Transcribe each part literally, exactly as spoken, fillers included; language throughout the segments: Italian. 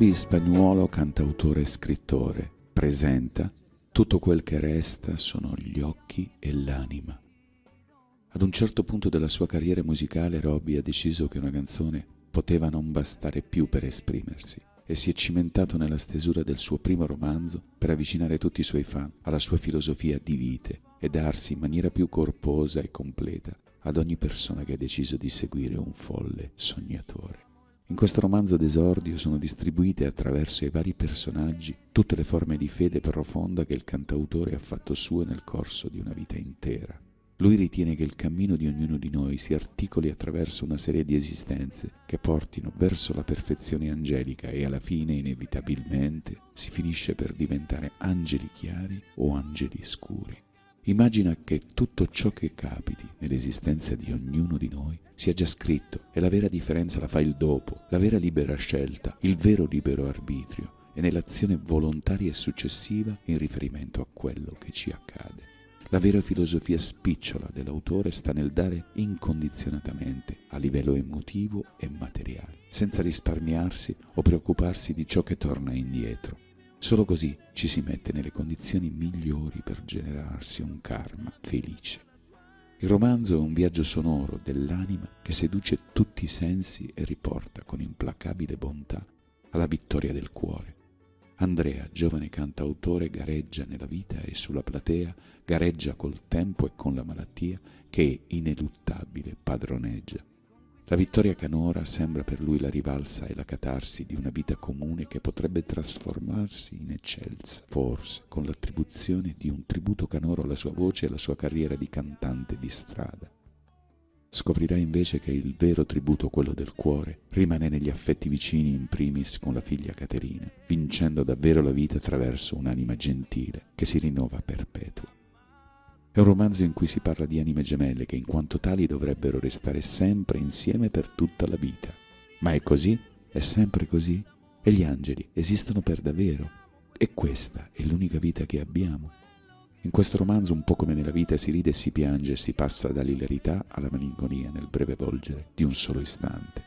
Roby Spagnuolo, cantautore e scrittore, presenta Tutto quel che resta sono gli occhi e l'anima. Ad un certo punto della sua carriera musicale Roby ha deciso che una canzone poteva non bastare più per esprimersi e si è cimentato nella stesura del suo primo romanzo per avvicinare tutti i suoi fan alla sua filosofia di vite e darsi in maniera più corposa e completa ad ogni persona che ha deciso di seguire un folle sognatore. In questo romanzo d'esordio sono distribuite attraverso i vari personaggi tutte le forme di fede profonda che il cantautore ha fatto sue nel corso di una vita intera. Lui ritiene che il cammino di ognuno di noi si articoli attraverso una serie di esistenze che portino verso la perfezione angelica e alla fine, inevitabilmente, si finisce per diventare angeli chiari o angeli scuri. Immagina che tutto ciò che capiti nell'esistenza di ognuno di noi sia già scritto e la vera differenza la fa il dopo, la vera libera scelta, il vero libero arbitrio e nell'azione volontaria e successiva in riferimento a quello che ci accade. La vera filosofia spicciola dell'autore sta nel dare incondizionatamente a livello emotivo e materiale, senza risparmiarsi o preoccuparsi di ciò che torna indietro. Solo così ci si mette nelle condizioni migliori per generarsi un karma felice. Il romanzo è un viaggio sonoro dell'anima che seduce tutti i sensi e riporta con implacabile bontà alla vittoria del cuore. Andrea, giovane cantautore, gareggia nella vita e sulla platea, gareggia col tempo e con la malattia che, ineluttabile, padroneggia. La vittoria canora sembra per lui la rivalsa e la catarsi di una vita comune che potrebbe trasformarsi in eccelsa, forse con l'attribuzione di un tributo canoro alla sua voce e alla sua carriera di cantante di strada. Scoprirà invece che il vero tributo, quello del cuore, rimane negli affetti vicini in primis con la figlia Caterina, vincendo davvero la vita attraverso un'anima gentile che si rinnova perpetua. È un romanzo in cui si parla di anime gemelle che in quanto tali dovrebbero restare sempre insieme per tutta la vita. Ma è così? È sempre così? E gli angeli esistono per davvero? E questa è l'unica vita che abbiamo? In questo romanzo, un po' come nella vita, si ride e si piange e si passa dall'ilarità alla malinconia nel breve volgere di un solo istante.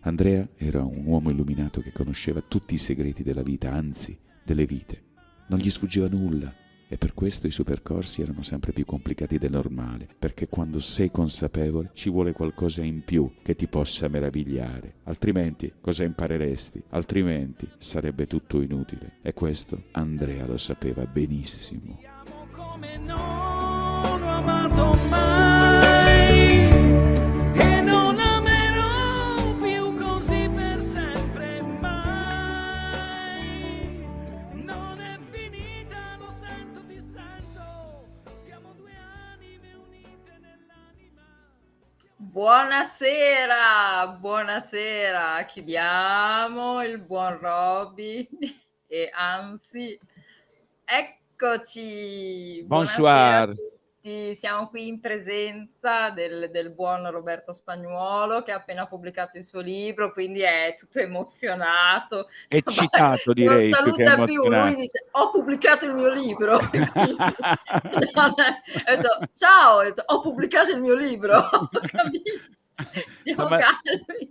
Andrea era un uomo illuminato che conosceva tutti i segreti della vita, anzi, delle vite. Non gli sfuggiva nulla. E per questo i suoi percorsi erano sempre più complicati del normale, perché quando sei consapevole ci vuole qualcosa in più che ti possa meravigliare, altrimenti cosa impareresti? Altrimenti sarebbe tutto inutile. E questo Andrea lo sapeva benissimo. Come non ho amato mai e non amerò più così per sempre mai. Non è finita, lo sento, ti sento. Siamo due anime unite nell'anima. Buonasera, buonasera. Chiediamo il buon Roby e anzi, ecco. Eccoci, buonasera a tutti. Siamo qui in presenza del, del buon Roberto Spagnuolo che ha appena pubblicato il suo libro, quindi è tutto emozionato, eccitato direi. Non saluta più, più lui dice ho pubblicato il mio libro. Quindi, no, è, è detto, ciao, è detto, ho pubblicato il mio libro, ho capito?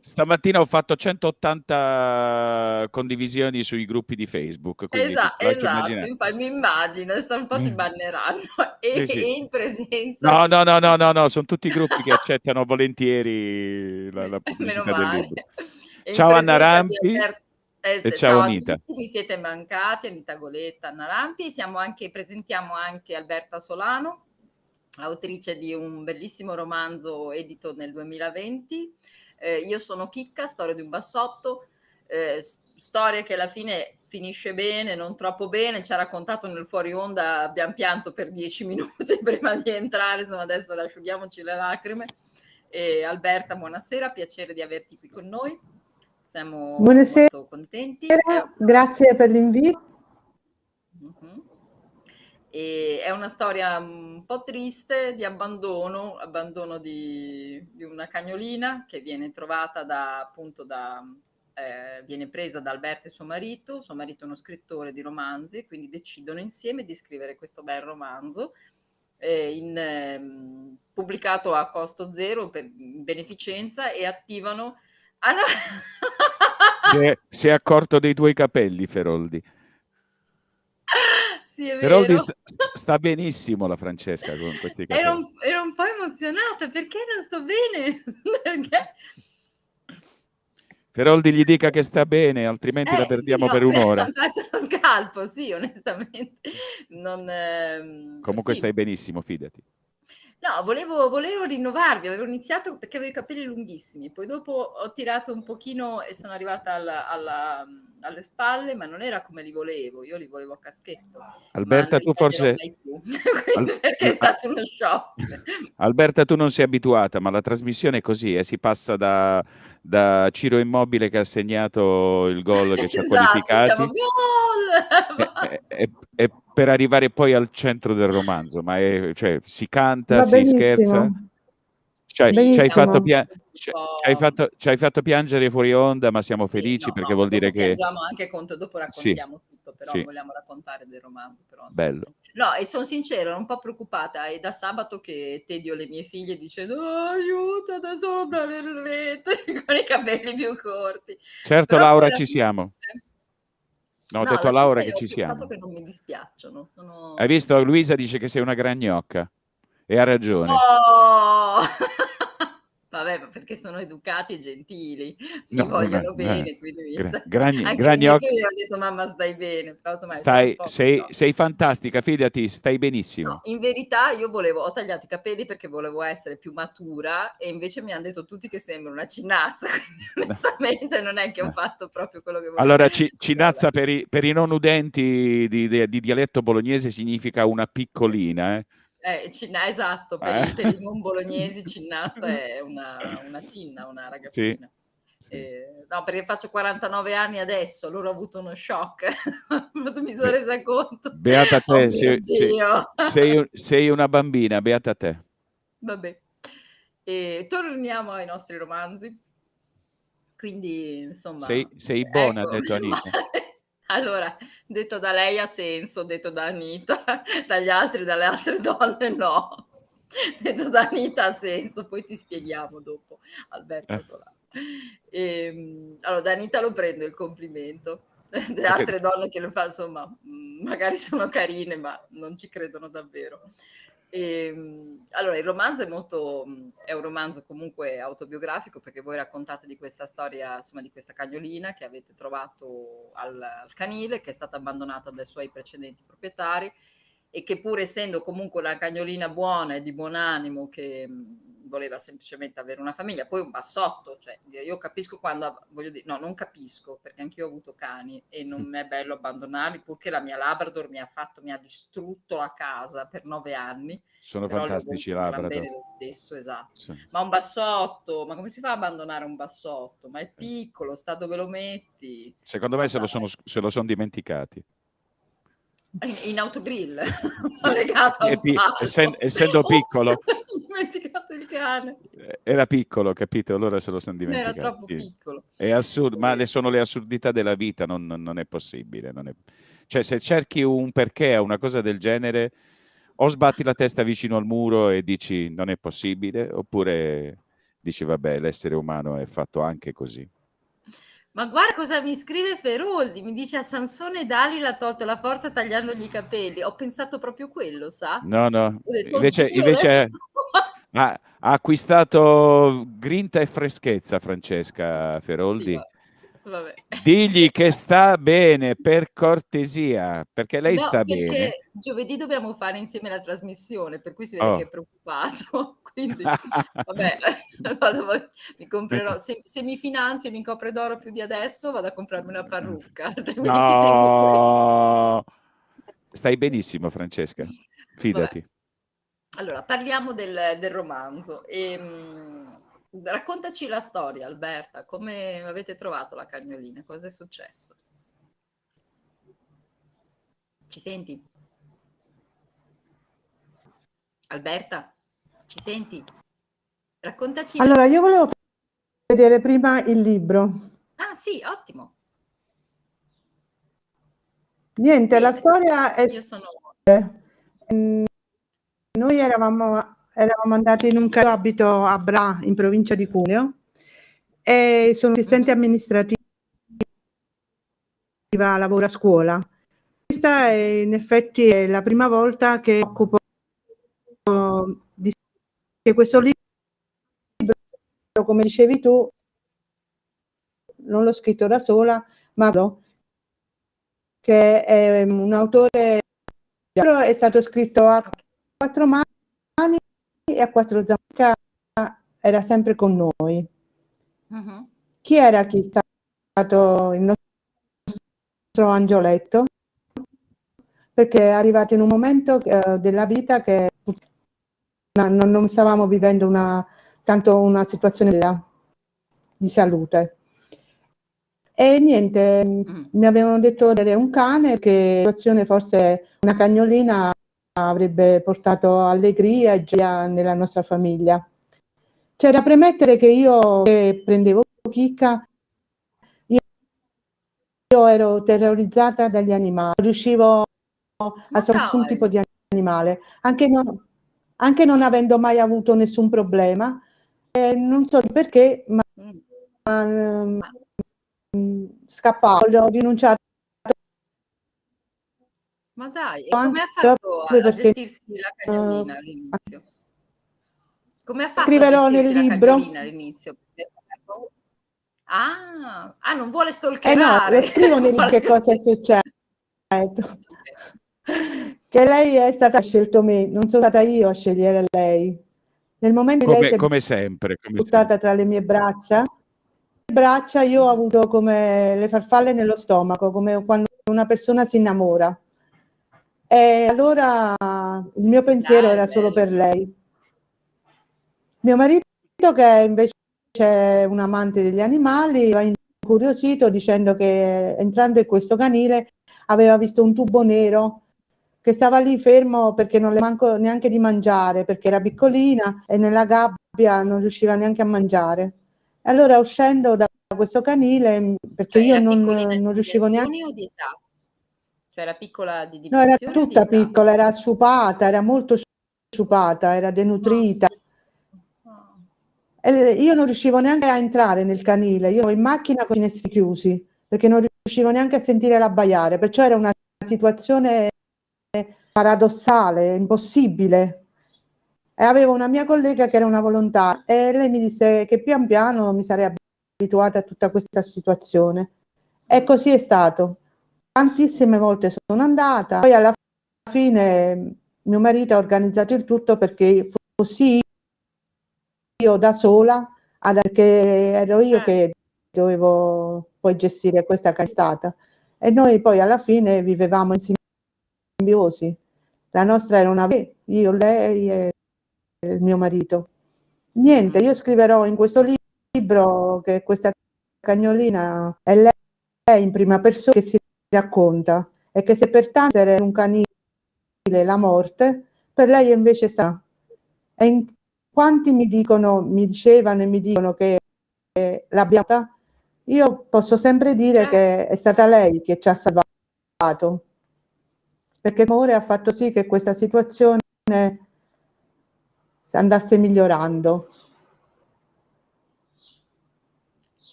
Stamattina ho fatto centottanta condivisioni sui gruppi di Facebook. Esatto, esatto. Infatti, mi immagino, un po' ti banneranno. E, sì, sì. E in presenza... No, di... no, no, no, no, no, sono tutti i gruppi che accettano volentieri la, la pubblicità del libro. Ciao Anna Rampi. Eh, e ciao, ciao Anita. Tutti, vi siete mancati, Anita Goletta, Anna Rampi. Siamo anche, presentiamo anche Alberta Solano, autrice di un bellissimo romanzo edito nel duemilaventi. Eh, io sono Chicca, storia di un bassotto, eh, storia che alla fine finisce bene, non troppo bene, ci ha raccontato nel fuori onda, abbiamo pianto per dieci minuti prima di entrare, insomma adesso asciughiamoci le lacrime. Eh, Alberta, buonasera, piacere di averti qui con noi, siamo buonasera. Molto contenti. Buonasera, grazie per l'invito. Uh-huh. E è una storia un po' triste di abbandono, abbandono di, di una cagnolina che viene trovata da, appunto da, eh, viene presa da Alberto e suo marito. Suo marito è uno scrittore di romanzi, quindi decidono insieme di scrivere questo bel romanzo, eh, in, eh, pubblicato a costo zero per beneficenza, e attivano... Ah, no. si, è, si è accorto dei tuoi capelli, Feroldi. Sì, è vero. Feroldi sta, sta benissimo la Francesca con questi capelli. Ero un, ero un po' emozionata perché non sto bene. Perché... Feroldi gli dica che sta bene, altrimenti eh, la perdiamo sì, per un'ora. Faccio lo scalpo, sì, onestamente. Non, ehm, Comunque sì. Stai benissimo, fidati. No, volevo, volevo rinnovarvi, avevo iniziato perché avevo i capelli lunghissimi, poi dopo ho tirato un pochino e sono arrivata alla, alla, alle spalle, ma non era come li volevo, io li volevo a caschetto. Alberta, tu forse... Al... perché è stato uno shock. Alberta, tu non sei abituata, ma la trasmissione è così, eh? Si passa da, da Ciro Immobile che ha segnato il gol che ci ha esatto, qualificati. Diciamo, gol! e, e, e, per arrivare poi al centro del romanzo, ma è, cioè, si canta, va si benissimo. Scherza. Ci hai fatto, pia fatto, fatto piangere fuori onda, ma siamo felici sì, no, perché no, vuol dire che... anche conto, dopo raccontiamo sì, tutto, però sì. Vogliamo raccontare del romanzo. Però, bello. No, e sono sincera, ero un po' preoccupata, è da sabato che tedio le mie figlie dicendo oh, aiuto, adesso sono dalle rete, con i capelli più corti. Certo, però Laura, ci siamo. Fine... No, ho no, detto a Laura che ci siamo. Che non mi dispiacciono. Sono... Hai visto? Luisa dice che sei una gran gnocca e ha ragione. Oh! Vabbè, ma perché sono educati e gentili, mi no, vogliono no, bene. No. Quindi... Gra gran, Anche gran gnocca. Io ho detto mamma stai bene. Però, stai, sei, no. sei fantastica, fidati, stai benissimo. No, in verità io volevo, ho tagliato i capelli perché volevo essere più matura e invece mi hanno detto tutti che sembro una cinnazza, quindi onestamente non è che ho fatto proprio quello che volevo. Allora ci, cinnazza per i, per i non udenti di, di, di dialetto bolognese significa una piccolina, eh. Eh, cinna, esatto, per, eh. per i non bolognesi cinnazza è una, una cinna, una ragazzina. Sì. Eh, no, perché faccio quarantanove anni adesso, loro hanno avuto uno shock, mi sono resa conto. Beata te, oh, sei, sei, sei una bambina, beata te. Vabbè, eh, torniamo ai nostri romanzi. Quindi, insomma... Sei, sei buona, ecco, ha detto Anita. Allora, detto da lei ha senso, detto da Anita, dagli altri, dalle altre donne no. Detto da Anita ha senso, poi ti spieghiamo dopo, Alberto Solano. E, allora, da Anita lo prendo il complimento. Le altre donne che lo fanno, insomma, magari sono carine, ma non ci credono davvero. E, allora, il romanzo è molto, è un romanzo comunque autobiografico perché voi raccontate di questa storia, insomma, di questa cagnolina che avete trovato al, al canile, che è stata abbandonata dai suoi precedenti proprietari e che, pur essendo comunque una cagnolina buona e di buon animo, che mh, voleva semplicemente avere una famiglia, poi un bassotto, cioè io capisco quando, voglio dire, no, non capisco perché anch'io ho avuto cani e non mi è bello abbandonarli, purché la mia Labrador mi ha fatto, mi ha distrutto la casa per nove anni. Sono però fantastici i Labrador. Lo stesso, esatto. Sì. Ma un bassotto, ma come si fa a abbandonare un bassotto? Ma è piccolo, sta dove lo metti. Secondo me se lo sono, se lo sono dimenticati. In autogrill legato a un palo. Essendo, essendo piccolo ho dimenticato il cane, era piccolo, capito? Allora se lo sono dimenticato, era troppo sì. piccolo, è assurdo, ma le sono le assurdità della vita, non, non è possibile, non è... cioè se cerchi un perché a una cosa del genere o sbatti la testa vicino al muro e dici non è possibile, oppure dici vabbè, l'essere umano è fatto anche così. Ma guarda cosa mi scrive Feroldi, mi dice a Sansone Dalila l'ha tolto la forza tagliandogli i capelli. Ho pensato proprio quello, sa? No, no, detto, invece, invece ha, ha acquistato grinta e freschezza Francesca Feroldi. Sì, vabbè. Digli che sta bene, per cortesia, perché lei no, sta perché bene. Giovedì dobbiamo fare insieme la trasmissione, per cui si vede oh. che è preoccupato. Quindi, vabbè, vado, mi comprerò, se, se mi finanzi e mi copre d'oro più di adesso, vado a comprarmi una parrucca. No, stai benissimo, Francesca, fidati. Vabbè. Allora, parliamo del, del romanzo. E, raccontaci la storia, Alberta, come avete trovato la cagnolina, cosa è successo? Ci senti? Alberta, ci senti? Raccontaci. Allora, io volevo vedere prima il libro. Ah sì, ottimo. Niente, sì, la storia è... Io sono... Noi eravamo... Eravamo andati in un caso, abito a Bra, in provincia di Cuneo, e sono assistente amministrativo va a lavoro a scuola. Questa è, in effetti è la prima volta che mi occupo di questo libro, come dicevi tu, non l'ho scritto da sola, ma che è un autore. Il libro è stato scritto a quattro mani e a quattro zampe, era sempre con noi. Uh-huh. Chi era chi è stato il nostro angioletto? Perché è arrivato in un momento eh, della vita che non, non stavamo vivendo una, tanto una situazione bella, di salute. E niente, mi avevano detto di avere un cane, che la situazione forse una cagnolina avrebbe portato allegria e gioia nella nostra famiglia. C'è da premettere che io che prendevo Chicca, io, io ero terrorizzata dagli animali, riuscivo a nessun tipo di animale, anche non, anche non avendo mai avuto nessun problema, eh, non so perché, ma, ma scappavo, ho rinunciato. Ma dai, e come ha fatto a, a gestirsi la cagnolina all'inizio? Come ha fatto scriverò a gestirsi nel la libro. Cagnolina all'inizio? Ah, ah, non vuole stalkerare. Eh no, lo scrivo nel che cosa è successo. Che lei è stata scelto me, non sono stata io a scegliere lei. Nel momento in cui lei si è come sempre, come buttata sempre. Tra le mie braccia, le braccia io ho avuto come le farfalle nello stomaco, come quando una persona si innamora. E allora il mio pensiero Dai, era bello. Solo per lei. Mio marito, che invece è un amante degli animali, va incuriosito dicendo che entrando in questo canile aveva visto un tubo nero che stava lì fermo perché non le manco neanche di mangiare, perché era piccolina e nella gabbia non riusciva neanche a mangiare. Allora uscendo da questo canile, perché cioè, io non, non riuscivo neanche... O di età? Cioè era piccola di dimensione? No, era tutta piccola, era sciupata, era molto sciupata, era denutrita. No. E io non riuscivo neanche a entrare nel canile, io in macchina con i finestri chiusi, perché non riuscivo neanche a sentire l'abbaiare, perciò era una situazione paradossale, impossibile. E avevo una mia collega che era una volontaria e lei mi disse che pian piano mi sarei abituata a tutta questa situazione, e così è stato. Tantissime volte sono andata, poi alla fine mio marito ha organizzato il tutto perché fossi io da sola, perché ero io che dovevo poi gestire questa castata, e noi poi alla fine vivevamo insieme. La nostra era una io, lei e il mio marito. Niente, io scriverò in questo libro che questa cagnolina è lei, lei in prima persona che si racconta, e che se per tanti era un canile la morte, per lei invece sa. E in quanti mi dicono, mi dicevano e mi dicono che l'abbiamo, io posso sempre dire che è stata lei che ci ha salvato. Perché l'amore ha fatto sì che questa situazione andasse migliorando.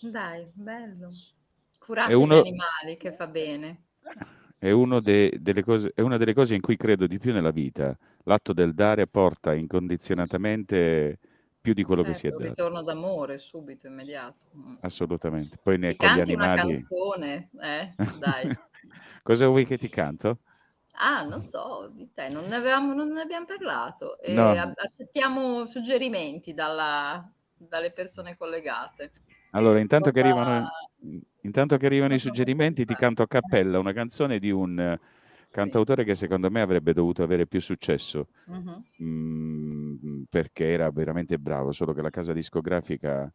Dai, bello. Curate uno, gli animali, che fa bene. È, uno de, delle cose, è una delle cose in cui credo di più nella vita. L'atto del dare porta incondizionatamente più di quello certo, che si è dato. Un ritorno d'amore subito, immediato. Assolutamente. Poi ne ti con canti gli animali... una canzone, eh? Dai. Cosa vuoi che ti canto? Ah, non so, di te, non ne, avevamo, non ne abbiamo parlato. E no. Accettiamo suggerimenti dalla, dalle persone collegate. Allora, intanto, che arrivano, intanto che arrivano i suggerimenti, ti canto a cappella una canzone di un cantautore sì. che secondo me avrebbe dovuto avere più successo, uh-huh. mh, perché era veramente bravo, solo che la casa discografica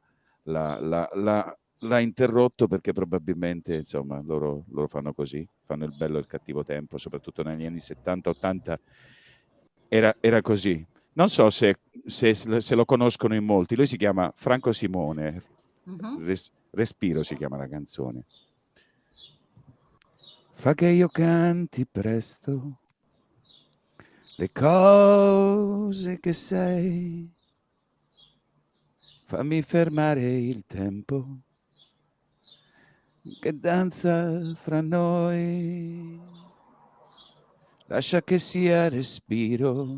l'ha interrotto perché probabilmente, insomma, loro, loro fanno così, fanno il bello e il cattivo tempo, soprattutto negli anni settanta ottanta era, era così. Non so se, se, se lo conoscono in molti, lui si chiama Franco Simone, uh-huh. Res, Respiro si chiama la canzone. Fa che io canti presto le cose che sei, fammi fermare il tempo che danza fra noi. Lascia che sia respiro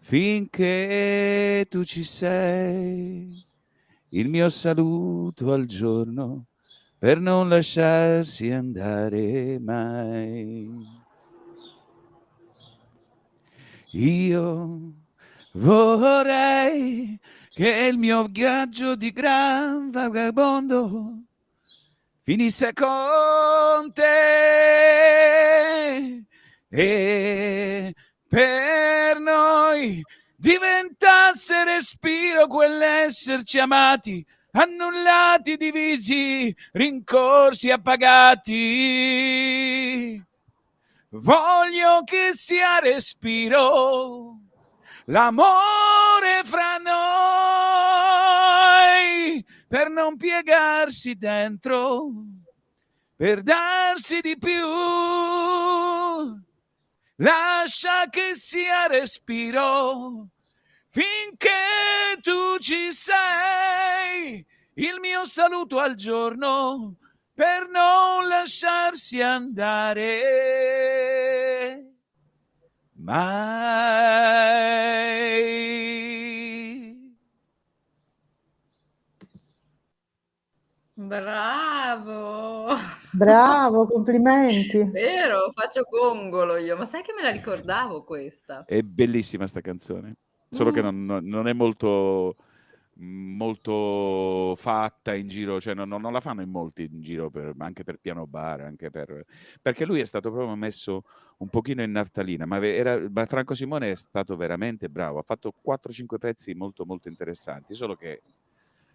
finché tu ci sei. Il mio saluto al giorno per non lasciarsi andare mai. Io vorrei che il mio viaggio di gran vagabondo finisse con te e per noi diventasse respiro quell'esserci amati, annullati, divisi, rincorsi, appagati. Voglio che sia respiro l'amore fra noi, per non piegarsi dentro, per darsi di più. Lascia che sia respiro finché tu ci sei. Il mio saluto al giorno per non lasciarsi andare mai. Bravo! Bravo, complimenti. Vero, faccio gongolo io, ma sai che me la ricordavo questa? È bellissima sta canzone, solo mm. che non, non è molto... molto fatta in giro, cioè non, non la fanno in molti in giro, per, anche per piano bar, anche per, perché lui è stato proprio messo un pochino in naftalina, ma, era, ma Franco Simone è stato veramente bravo, ha fatto quattro cinque pezzi molto molto interessanti, solo che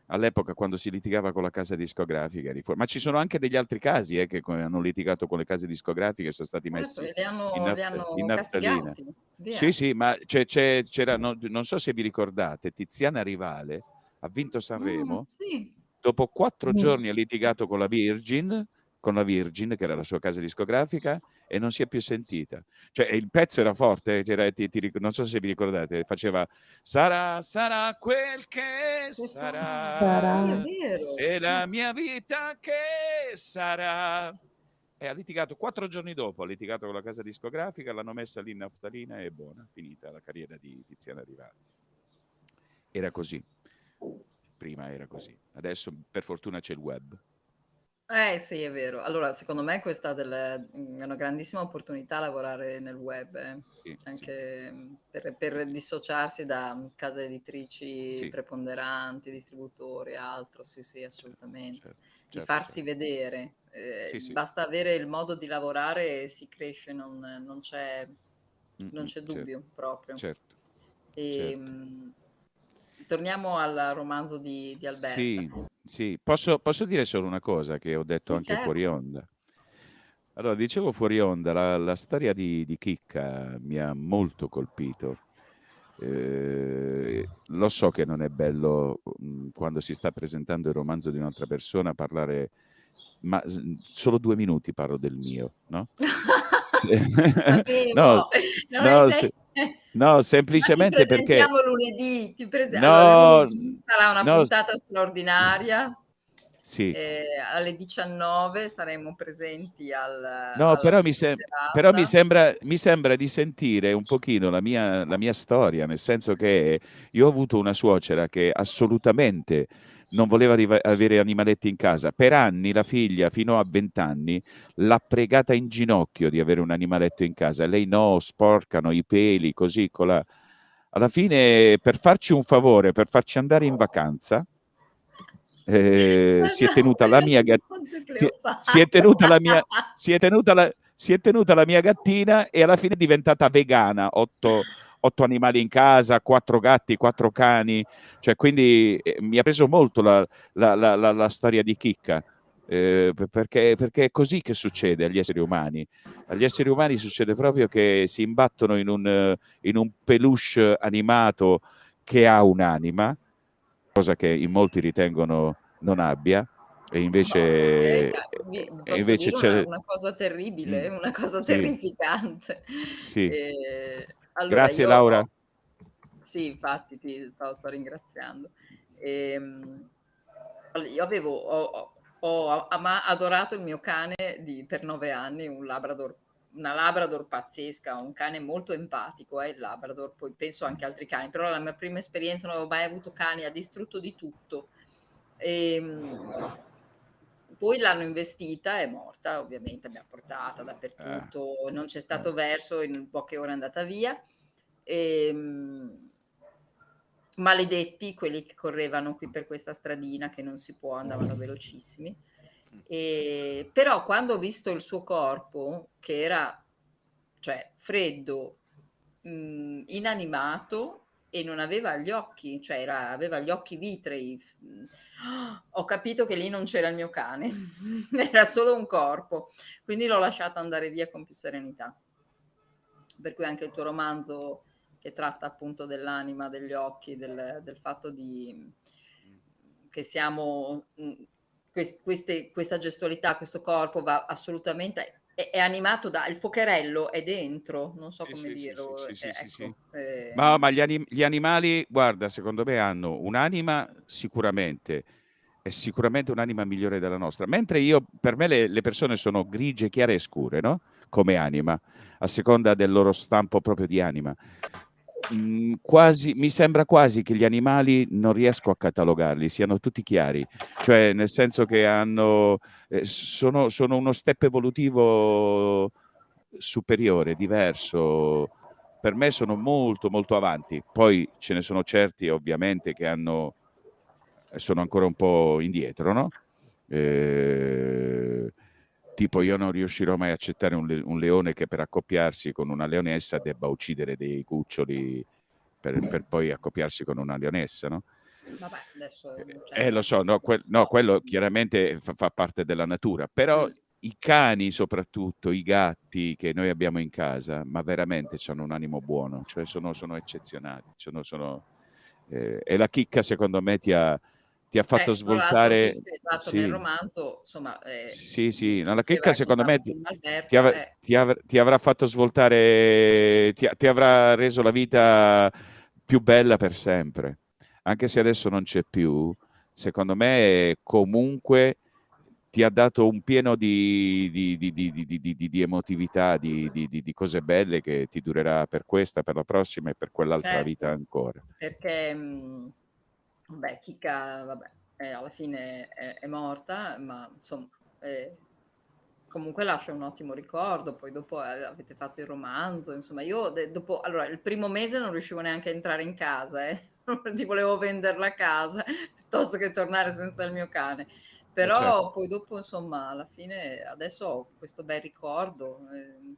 all'epoca quando si litigava con la casa discografica, ma ci sono anche degli altri casi eh, che hanno litigato con le case discografiche, sono stati messi certo, li hanno, in, li hanno in naftalina. Sì, sì, ma c'è, c'è, c'era, non, non so se vi ricordate, Tiziana Rivale ha vinto Sanremo, mm, sì. dopo quattro mm. giorni ha litigato con la Virgin, con la Virgin, che era la sua casa discografica, e non si è più sentita. Cioè il pezzo era forte, c'era, ti, ti, non so se vi ricordate, faceva sarà, sarà quel che sarà, sarà. È la mia vita che sarà. E ha litigato quattro giorni dopo, ha litigato con la casa discografica, l'hanno messa lì in naftalina e buona, finita la carriera di Tiziana Rivale. Era così, prima era così, adesso per fortuna c'è il web. Eh sì, è vero. Allora, secondo me questa del, è una grandissima opportunità lavorare nel web, eh. sì, anche sì. Per, per dissociarsi da case editrici sì. preponderanti, distributori, altro, sì sì, assolutamente. Certo, certo, di farsi certo. vedere, eh, sì, sì. basta avere il modo di lavorare e si cresce, non, non c'è non c'è dubbio certo, proprio. Certo, e, certo. Mh, torniamo al romanzo di, di Alberta. Sì, sì. Posso, posso dire solo una cosa che ho detto sì, anche certo. fuori onda. Allora, dicevo fuori onda, la, la storia di, di Chicca mi ha molto colpito. Eh, lo so che non è bello mh, quando si sta presentando il romanzo di un'altra persona parlare, ma solo due minuti parlo del mio, no? no, no, se, no, semplicemente ti perché lunedì, ti prese... no, allora, lunedì sarà una no. puntata straordinaria. Sì. Eh, alle diciannove saremo presenti al No, però, mi, sem però mi, sembra, mi sembra di sentire un pochino la mia, la mia storia, nel senso che io ho avuto una suocera che assolutamente non voleva avere animaletti in casa. Per anni la figlia, fino a vent'anni, l'ha pregata in ginocchio di avere un animaletto in casa. Lei no, sporcano i peli, così. Con la... Alla fine, per farci un favore, per farci andare in vacanza, eh, si è tenuta la mia gattina. Si è tenuta la mia... Si è tenuta la... Si è tenuta la mia gattina e alla fine è diventata vegana, otto... otto animali in casa, quattro gatti, quattro cani, cioè quindi eh, mi ha preso molto la, la, la, la, la storia di Chicca, eh, perché, perché è così che succede agli esseri umani. Agli esseri umani succede proprio che si imbattono in un, in un peluche animato che ha un'anima, cosa che in molti ritengono non abbia, e invece, no, e invece c'è una, una cosa terribile, una cosa sì. terrificante. Sì. E... Allora, grazie io, Laura. Sì, infatti ti sto, sto ringraziando. E, io avevo ho, ho ama- adorato il mio cane di, per nove anni, un labrador, una labrador pazzesca, un cane molto empatico, eh, il labrador, poi penso anche altri cani, però la mia prima esperienza non avevo mai avuto cani, ha distrutto di tutto. E, poi l'hanno investita, è morta, ovviamente abbiamo portata dappertutto, eh, non c'è stato eh. verso, in poche ore è andata via. E, maledetti quelli che correvano qui per questa stradina che non si può, andavano velocissimi. E, però quando ho visto il suo corpo, che era, cioè, freddo, mh, inanimato, e non aveva gli occhi, cioè era, aveva gli occhi vitrei, oh, ho capito che lì non c'era il mio cane, era solo un corpo, quindi l'ho lasciata andare via con più serenità. Per cui anche il tuo romanzo, che tratta appunto dell'anima, degli occhi, del, del fatto di che siamo, quest, queste, questa gestualità, questo corpo va assolutamente, è, è animato da, il focherello è dentro, non so come dirlo. Ma gli, anim, gli animali, guarda, secondo me hanno un'anima sicuramente, è sicuramente un'anima migliore della nostra, mentre io, per me le, le persone sono grigie, chiare e scure, no? Come anima, a seconda del loro stampo proprio di anima. Mm, quasi, mi sembra quasi che gli animali non riesco a catalogarli, siano tutti chiari, cioè nel senso che hanno, eh, sono, sono uno step evolutivo superiore, diverso. Per me sono molto molto avanti, poi ce ne sono certi ovviamente che hanno, sono ancora un po' indietro, no? Eh, tipo io non riuscirò mai a accettare un, le- un leone che per accoppiarsi con una leonessa debba uccidere dei cuccioli per, per poi accoppiarsi con una leonessa, no? Vabbè, adesso... Eh, lo so, no, que- no quello chiaramente fa-, fa parte della natura, però i cani soprattutto, i gatti che noi abbiamo in casa, ma veramente hanno un animo buono, cioè sono, sono eccezionali, sono... sono eh, e la chicca secondo me ti ha... ti ha fatto eh, svoltare esatto, sì. Nel romanzo, insomma, eh, sì sì no, la chicca secondo me ti, Alberto, ti, av- eh. ti, av- ti avrà fatto svoltare, ti, ti avrà reso la vita più bella per sempre, anche se adesso non c'è più, secondo me comunque ti ha dato un pieno di, di, di, di, di, di, di, di emotività, di, di, di cose belle che ti durerà per questa, per la prossima e per quell'altra, certo, vita ancora, perché mh... Beh, Chicca, vabbè, eh, alla fine è, è morta, ma insomma, eh, comunque lascia un ottimo ricordo. Poi dopo eh, avete fatto il romanzo, insomma, io de- dopo, allora, il primo mese non riuscivo neanche a entrare in casa, eh. Ti volevo vendere la casa piuttosto che tornare senza il mio cane. Però certo, poi dopo, insomma, alla fine adesso ho questo bel ricordo. Eh,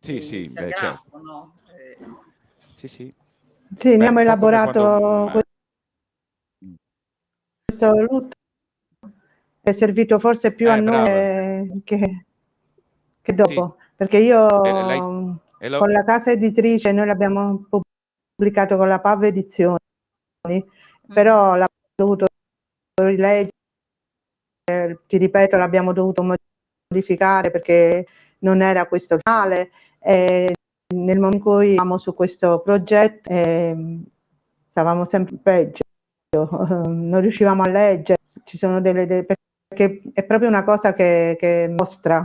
sì, sì, beh, grafo, certo. No? Eh, sì, sì. Sì, beh, ne abbiamo elaborato... Quando... questo lutto è servito forse più eh, a noi bravo. che, che dopo, sì, perché io e lei, e lo... con la casa editrice noi l'abbiamo pubblicato con la Pave Edizioni, mm. però l'abbiamo dovuto rileggere, ti ripeto, l'abbiamo dovuto modificare perché non era questo finale, e nel momento in cui eravamo su questo progetto eh, stavamo sempre peggio, non riuscivamo a leggere, ci sono delle, delle, perché è proprio una cosa che, che mostra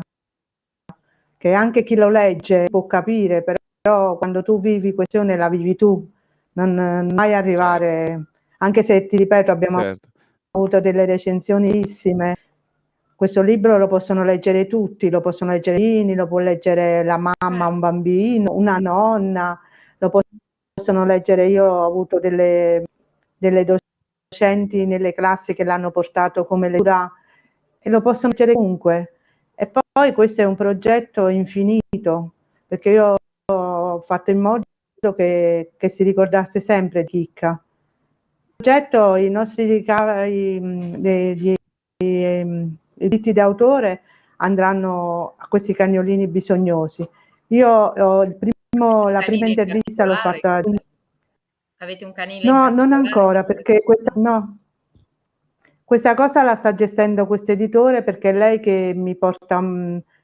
che anche chi lo legge può capire, però quando tu vivi questione la vivi tu, non, non mai arrivare, anche se ti ripeto abbiamo certo. avuto delle recensionissime, questo libro lo possono leggere tutti, lo possono leggere i bambini, lo può leggere la mamma, un bambino, una nonna, lo possono leggere, io ho avuto delle, delle doc- docenti nelle classi che l'hanno portato come lettura e lo possono leggere comunque. E poi, poi questo è un progetto infinito, perché io ho fatto in modo che, che si ricordasse sempre Chicca. Il progetto, i nostri diritti d'autore andranno a questi cagnolini bisognosi. Io ho il primo, la prima intervista l'ho fatta... Avete un canile? No, non ancora, perché questa, no, questa cosa la sta gestendo questo editore, perché è lei che mi porta,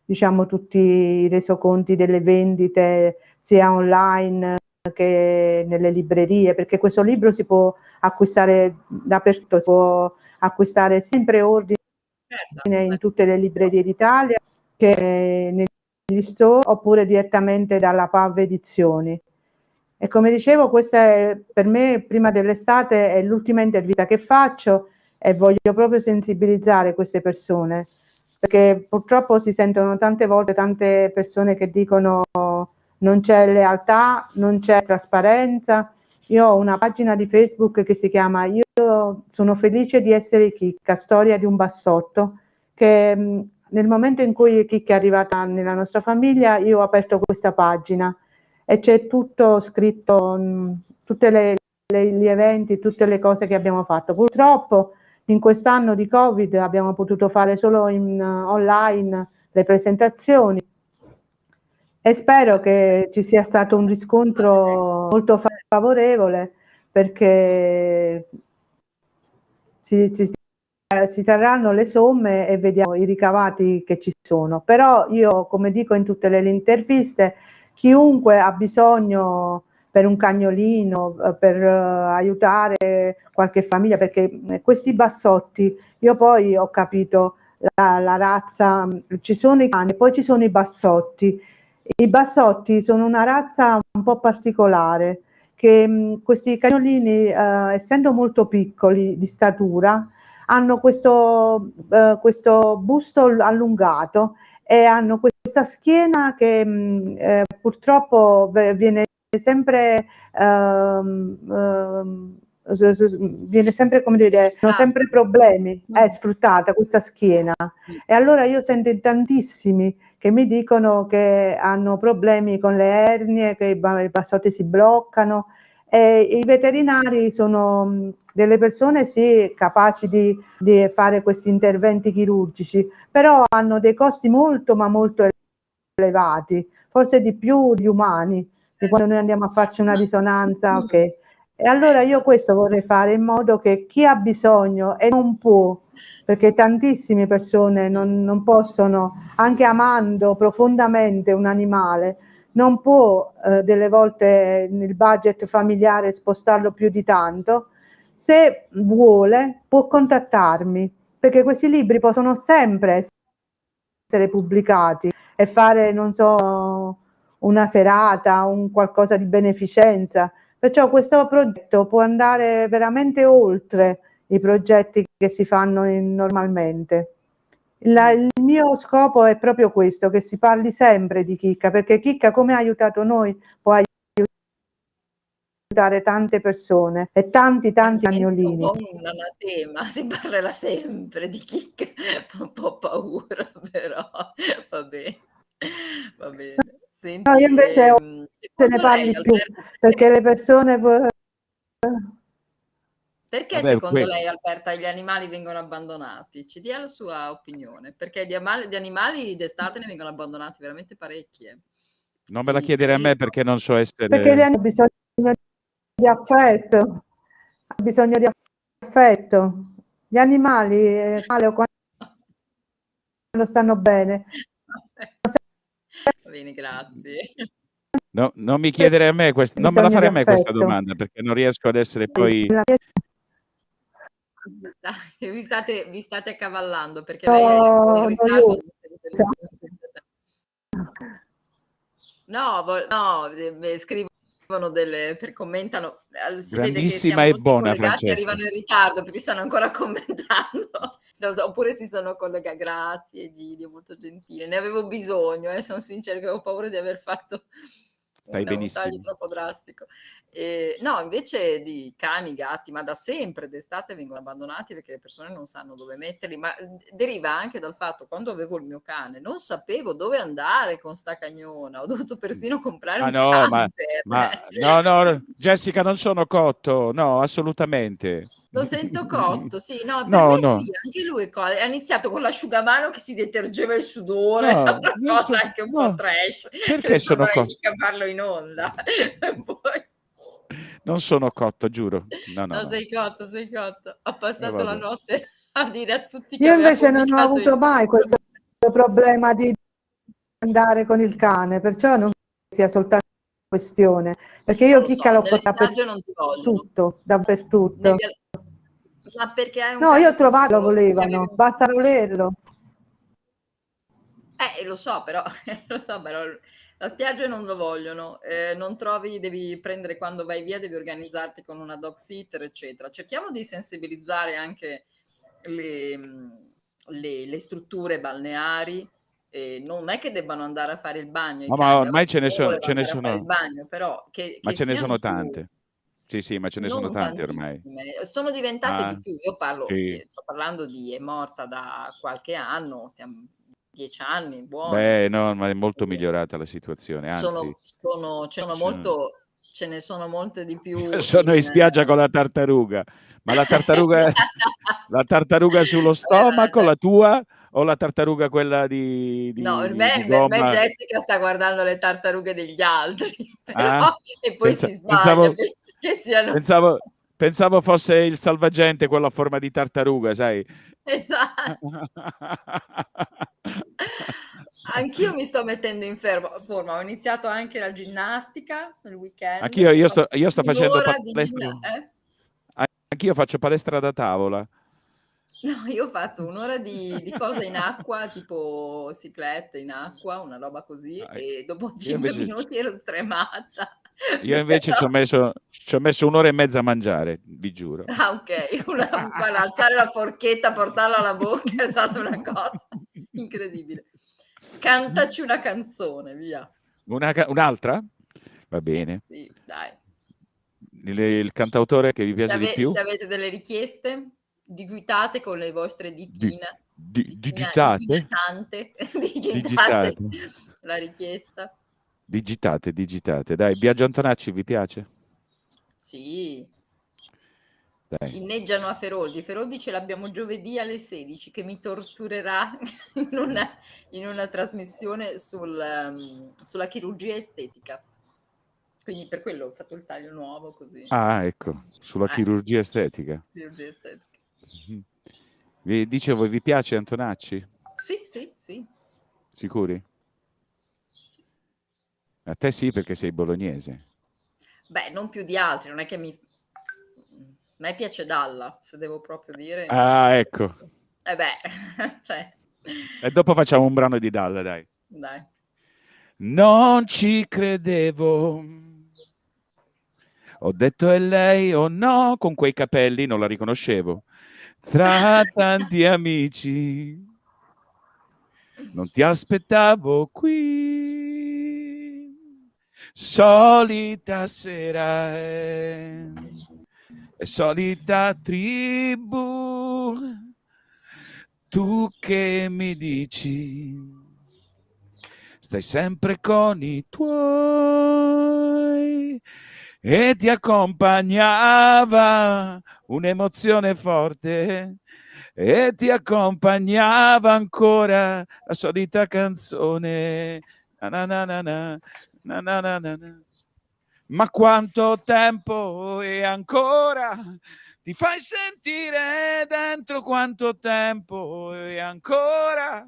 diciamo, tutti i resoconti delle vendite, sia online che nelle librerie, perché questo libro si può acquistare dappertutto, si può acquistare sempre ordini in tutte le librerie d'Italia, che negli store, oppure direttamente dalla Pave Edizioni. E come dicevo, questa è, per me, prima dell'estate, è l'ultima intervista che faccio e voglio proprio sensibilizzare queste persone, perché purtroppo si sentono tante volte tante persone che dicono non c'è lealtà, non c'è trasparenza. Io ho una pagina di Facebook che si chiama Io sono felice di essere Chicca, storia di un bassotto, che mh, nel momento in cui Chicca è arrivata nella nostra famiglia io ho aperto questa pagina e c'è tutto scritto, mh, tutte le, le, gli eventi, tutte le cose che abbiamo fatto. Purtroppo in quest'anno di Covid abbiamo potuto fare solo in, uh, online le presentazioni, e spero che ci sia stato un riscontro molto favorevole, perché si, si, si trarranno le somme e vediamo i ricavati che ci sono. Però io, come dico in tutte le interviste, chiunque ha bisogno per un cagnolino, per uh, aiutare qualche famiglia, perché questi bassotti, io poi ho capito la, la razza, ci sono i cani, poi ci sono i bassotti. I bassotti sono una razza un po' particolare, che mh, questi cagnolini, eh, essendo molto piccoli di statura, hanno questo, eh, questo busto allungato e hanno questa schiena che mh, eh, purtroppo viene sempre, eh, eh, viene sempre, come dire, hanno sempre problemi, è sfruttata questa schiena. E allora io sento in tantissimi che mi dicono che hanno problemi con le ernie, che i bassotti si bloccano, e i veterinari sono delle persone sì capaci di, di fare questi interventi chirurgici, però hanno dei costi molto ma molto elevati, forse di più gli umani, di quando noi andiamo a farci una risonanza, ok. E allora io questo vorrei fare, in modo che chi ha bisogno e non può, perché tantissime persone non, non possono, anche amando profondamente un animale, non può eh, delle volte nel budget familiare spostarlo più di tanto, se vuole può contattarmi, perché questi libri possono sempre essere pubblicati e fare, non so, una serata, un qualcosa di beneficenza. Perciò questo progetto può andare veramente oltre i progetti che si fanno in, normalmente. La, il mio scopo è proprio questo, che si parli sempre di Chicca, perché Chicca, come ha aiutato noi, può aiutare tante persone e tanti tanti cagnolini. Un anatema, si parlerà sempre di Chicca, fa un po' paura, però va bene, va bene. Senti, no, io invece ehm, se ne parli lei, più, Alberto, perché le persone... Perché Vabbè, secondo que... lei, Alberta, gli animali vengono abbandonati? Ci dia la sua opinione, perché gli animali d'estate ne vengono abbandonati veramente parecchi. Eh. Non me la chiedere a me, perché non so essere... Perché gli hanno bisogno di affetto, hanno bisogno di affetto. Gli animali, eh, quando stanno bene... Bene, grazie. No, non mi chiedere a me questa, non me la fare a me questa domanda, perché non riesco ad essere poi... Vi state, vi state accavallando, perché lei è in ritardo. No, no, scrivono delle, per, commentano, si vede che siamo e buona, Francesca. Arrivano in ritardo perché stanno ancora commentando. No, oppure si sono collegati. Grazie Gidio, molto gentile, ne avevo bisogno, eh, sono sincera, che avevo paura di aver fatto Stai no, benissimo. un taglio troppo drastico. Eh, no, invece di cani, gatti, ma da sempre d'estate vengono abbandonati, perché le persone non sanno dove metterli, ma deriva anche dal fatto, quando avevo il mio cane non sapevo dove andare con sta cagnona, ho dovuto persino comprare ma un no, camper. Ma, ma, no, no, Jessica, non sono cotto, no, assolutamente. Lo sento cotto, sì, no, per no, me no. Sì, anche lui ha iniziato con l'asciugamano che si detergeva il sudore, no, una cosa so, anche un no. po' trash. Perché sono cotto? Mica farlo in onda. Poi... Non sono cotto, giuro. No, no, no, no. sei cotto, sei cotto. Ho passato eh, la notte a dire a tutti che io invece non ho avuto il... mai questo problema di andare con il cane, perciò non sia soltanto questione, perché io Chicca l'ho portata tutto, dappertutto. Ma perché hai un no, io ho trovato, lo volevano, basta volerlo. Eh, lo so, però, lo so, però la spiaggia non lo vogliono, eh, non trovi, devi prendere quando vai via, devi organizzarti con una dog sitter, eccetera. Cerchiamo di sensibilizzare anche le, le, le strutture balneari, eh, non è che debbano andare a fare il bagno. No, ma ormai ce ne sono, ce ne sono. Il bagno, però, che, ma che ce ne sono tante. Sì, sì, ma ce ne non sono tante ormai. Sono diventate ah, di più, io parlo, sì. sto parlando di, è morta da qualche anno, stiamo... dieci anni, buoni. Beh, no, ma è molto migliorata la situazione, anzi. Sono, sono, ce, sono molto, ce ne sono molte di più. Sono in spiaggia con la tartaruga, ma la tartaruga, la tartaruga sullo stomaco, la tua, o la tartaruga quella di, di No, per me, me Jessica sta guardando le tartarughe degli altri, però, ah, e poi pensa, si sbaglia. Pensavo, che siano... pensavo, pensavo fosse il salvagente, quello a forma di tartaruga, sai? Esatto. Anch'io mi sto mettendo in forma, ho iniziato anche la ginnastica nel weekend. Anch'io io sto, io sto facendo palestra, eh? Anch'io faccio palestra da tavola. No, io ho fatto un'ora di, di cose in acqua, tipo ciclette in acqua, una roba così, ah, e dopo cinque invece... minuti ero stremata. Io invece ci ho messo, ci ho messo un'ora e mezza a mangiare, vi giuro. Ah, ok, una, guarda, alzare la forchetta, portarla alla bocca è stata una cosa incredibile. Cantaci una canzone, via. Una, un'altra? Va bene. Sì, dai. Il, il cantautore che vi piace ave, di più? Se avete delle richieste, digitate con le vostre ditine. Di, di, digitate? Digitate. Digitate la richiesta. Digitate, digitate. Dai, Biagio Antonacci vi piace? Sì. Dai. Inneggiano a Feroldi. Feroldi ce l'abbiamo giovedì alle sedici, che mi torturerà in una, in una trasmissione sul, um, sulla chirurgia estetica. Quindi per quello ho fatto il taglio nuovo, così. Ah, ecco, sulla ah, chirurgia estetica. Chirurgia estetica. Mm-hmm. Vi dicevo, vi piace Antonacci? Sì, sì, sì. Sicuri? A te sì, perché sei bolognese. Beh, non più di altri, non è che mi... A me piace Dalla, se devo proprio dire. Ah, ecco. E eh beh, cioè... E dopo facciamo un brano di Dalla, dai. Dai. Non ci credevo. Ho detto è lei o no, con quei capelli non la riconoscevo. Tra tanti amici. Non ti aspettavo qui. Solita sera è, è solita tribù, tu che mi dici, stai sempre con i tuoi, e ti accompagnava un'emozione forte, e ti accompagnava ancora la solita canzone, na na na na na. Na, na, na, na, na. Ma quanto tempo e ancora ti fai sentire dentro, quanto tempo e ancora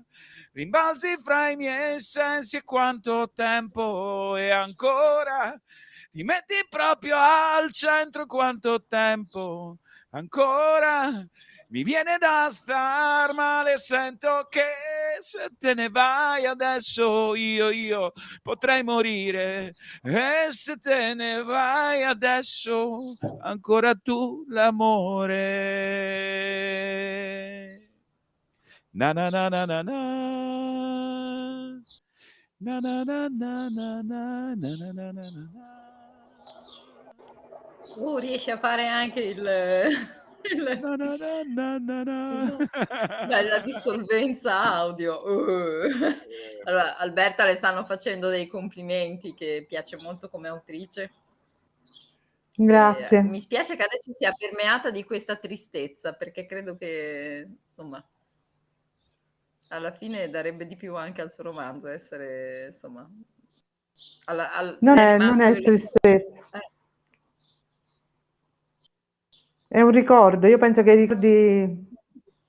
rimbalzi fra i miei sensi, e quanto tempo e ancora ti metti proprio al centro, quanto tempo ancora mi viene da star male, sento che se te ne vai adesso io, io potrei morire, e se te ne vai adesso ancora tu l'amore. Na na na na na na na na na na na na na na na na. Riesci a fare anche il... Na, na, na, na, na. La, la dissolvenza audio. Uh. Allora, Alberta le stanno facendo dei complimenti, che piace molto come autrice. Grazie. E, mi spiace che adesso sia permeata di questa tristezza, perché credo che, insomma, alla fine darebbe di più anche al suo romanzo essere, insomma, alla, al, non, è, non è tristezza. Eh. È un ricordo, io penso che i ricordi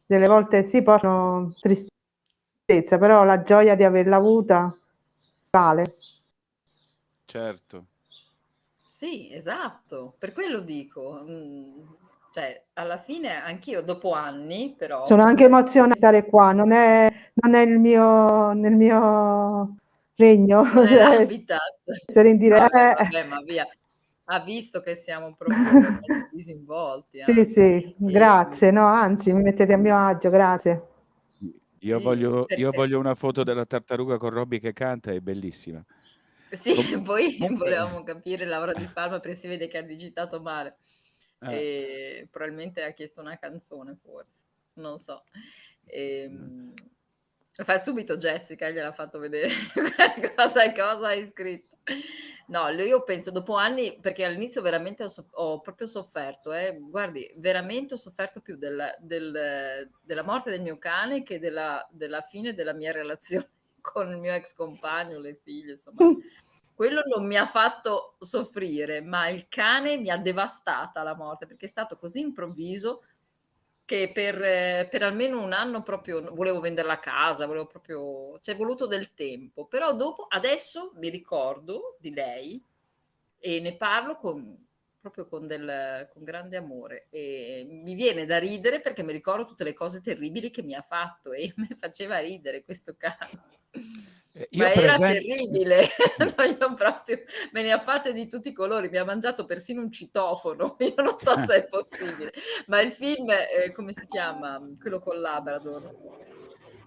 delle volte sì portano tristezza, però la gioia di averla avuta vale. Certo. Sì, esatto, per quello dico, Cioè, alla fine anch'io dopo anni, però... Sono anche emozionata di stare qua, non è, non è il mio, nel mio regno. Non è l'habitat. Essere in diretta. Vabbè, ma via. Ha visto che siamo proprio disinvolti. Sì, anche. Sì, grazie. E... No, anzi, mi mettete a mio agio, grazie. Io, sì, voglio, io voglio una foto della tartaruga con Robby che canta, è bellissima. Sì, Com- poi Com- volevamo capire Laura Di Palma, perché si vede che ha digitato male. Ah. E probabilmente ha chiesto una canzone, forse, non so. E, mm. Fa subito Jessica, gliel'ha fatto vedere cosa e cosa hai scritto. No, io penso dopo anni, perché all'inizio veramente ho, so- ho proprio sofferto, eh. Guardi, veramente ho sofferto più della, del, della morte del mio cane che della, della fine della mia relazione con il mio ex compagno, le figlie, insomma. Mm. Quello non mi ha fatto soffrire, ma il cane mi ha devastata la morte, perché è stato così improvviso che per, eh, per almeno un anno proprio volevo vendere la casa, volevo proprio, c'è voluto del tempo. Però dopo, adesso mi ricordo di lei e ne parlo con, proprio con, del, con grande amore. E mi viene da ridere perché mi ricordo tutte le cose terribili che mi ha fatto e mi faceva ridere questo cane. Io ma era esempio... terribile, no, io proprio me ne ha fatte di tutti i colori, mi ha mangiato persino un citofono, io non so se è possibile, ma il film, eh, come si chiama? Quello con Labrador,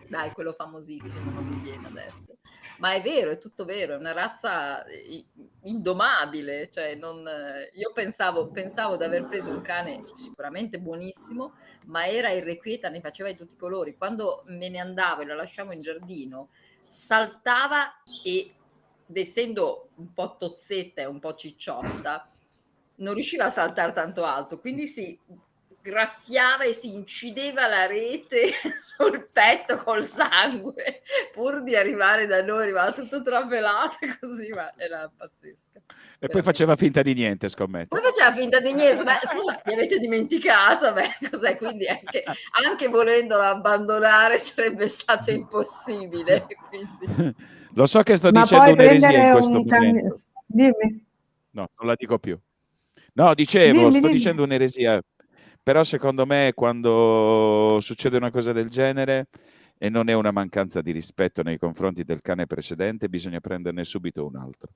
dai, quello famosissimo, non mi viene adesso, ma è vero, è tutto vero, è una razza indomabile, cioè non... io pensavo, pensavo di aver preso un cane sicuramente buonissimo, ma era irrequieta, ne faceva di tutti i colori, quando me ne andavo e la lasciavo in giardino, saltava e, essendo un po' tozzetta e un po' cicciotta, non riusciva a saltare tanto alto, quindi si graffiava e si incideva la rete sul petto col sangue pur di arrivare da noi, arrivava tutto trapelato così, ma era pazzesca. E poi faceva finta di niente, scommetto. Poi faceva finta di niente, beh, scusa, mi avete dimenticato, beh, cos'è? Quindi anche, anche volendolo abbandonare sarebbe stato impossibile. Quindi. Lo so che sto ma dicendo un'eresia in questo un momento. Can... Dimmi. No, non la dico più. No, dicevo, dimmi, sto dimmi. dicendo un'eresia, però secondo me quando succede una cosa del genere e non è una mancanza di rispetto nei confronti del cane precedente, bisogna prenderne subito un altro.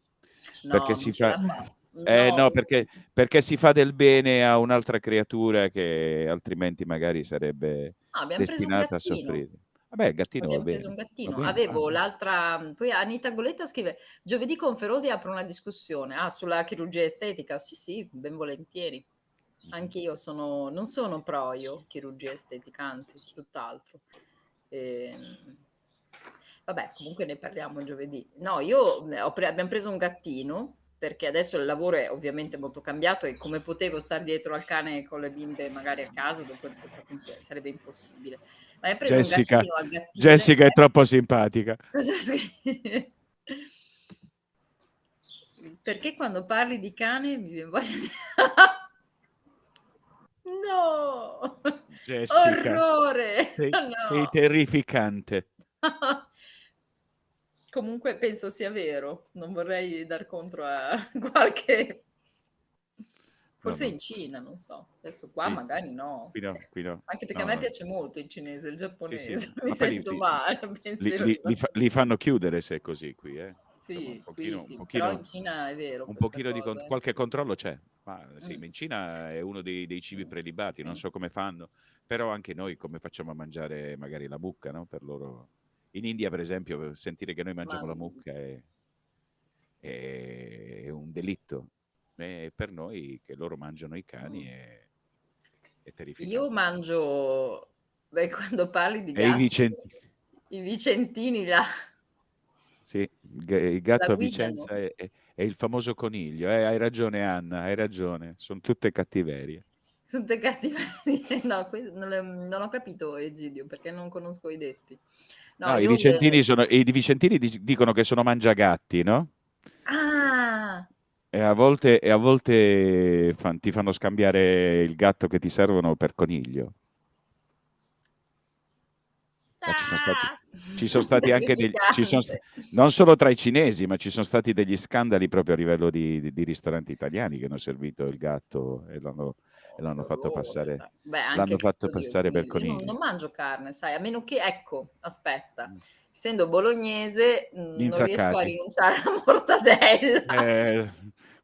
No, perché si fa, no. Eh, no, perché, perché si fa del bene a un'altra creatura che altrimenti magari sarebbe no, destinata a soffrire. Vabbè, il gattino abbiamo va bene. Preso un gattino. Va bene. Avevo ah. l'altra, poi Anita Goletta scrive: giovedì con Feroldi apro una discussione ah, sulla chirurgia estetica. Sì, sì, ben volentieri. Anche io sono, non sono pro io chirurgia estetica, anzi, tutt'altro. Ehm... Vabbè, comunque ne parliamo giovedì. No, io ho pre- abbiamo preso un gattino, perché adesso il lavoro è ovviamente molto cambiato e come potevo stare dietro al cane con le bimbe magari a casa, dopo sarebbe impossibile. Ma è preso Jessica, un gattino, al gattino Jessica è troppo simpatica. Perché quando parli di cane mi viene voglia di... No! Jessica, orrore! Sei, no. sei terrificante. Comunque penso sia vero, non vorrei dar contro a qualche, forse no, no. in Cina, non so, adesso qua sì. magari no. Qui no, qui no. Anche perché no, a me no. piace molto il cinese, il giapponese, sì, sì. mi Ma sento li, male. Li, li, li, fa, li fanno chiudere se è così qui, eh. Sì, Insomma, un pochino, sì, un pochino, però in Cina è vero. Un pochino di con- qualche controllo c'è, ma sì, mm. in Cina è uno dei, dei cibi prelibati, mm. non so come fanno, però anche noi come facciamo a mangiare magari la mucca, no? Per loro... In India, per esempio, sentire che noi mangiamo ma... la mucca è, è un delitto. E per noi, che loro mangiano i cani, è, è terrificante. Io mangio, beh, quando parli di gatti, i vicentini. I vicentini là. Sì, il gatto a Vicenza è, è, è il famoso coniglio. Eh, hai ragione, Anna, hai ragione. Sono tutte cattiverie. Tutte cattiverie? No, non, è, non ho capito, Egidio, perché non conosco i detti. No, no, i vicentini, che... sono, i vicentini dicono che sono mangiagatti, no? Ah! E a volte, e a volte fan, ti fanno scambiare il gatto che ti servono per coniglio. Ah! Ci sono stati, ci sono stati anche degli, ci sono, non solo tra i cinesi, ma ci sono stati degli scandali proprio a livello di, di, di ristoranti italiani che hanno servito il gatto e l'hanno... e l'hanno fatto passare, Beh, anche l'hanno fatto passare per conigli. Non, non mangio carne, sai, a meno che, ecco, aspetta, essendo bolognese non riesco a rinunciare alla mortadella. Eh...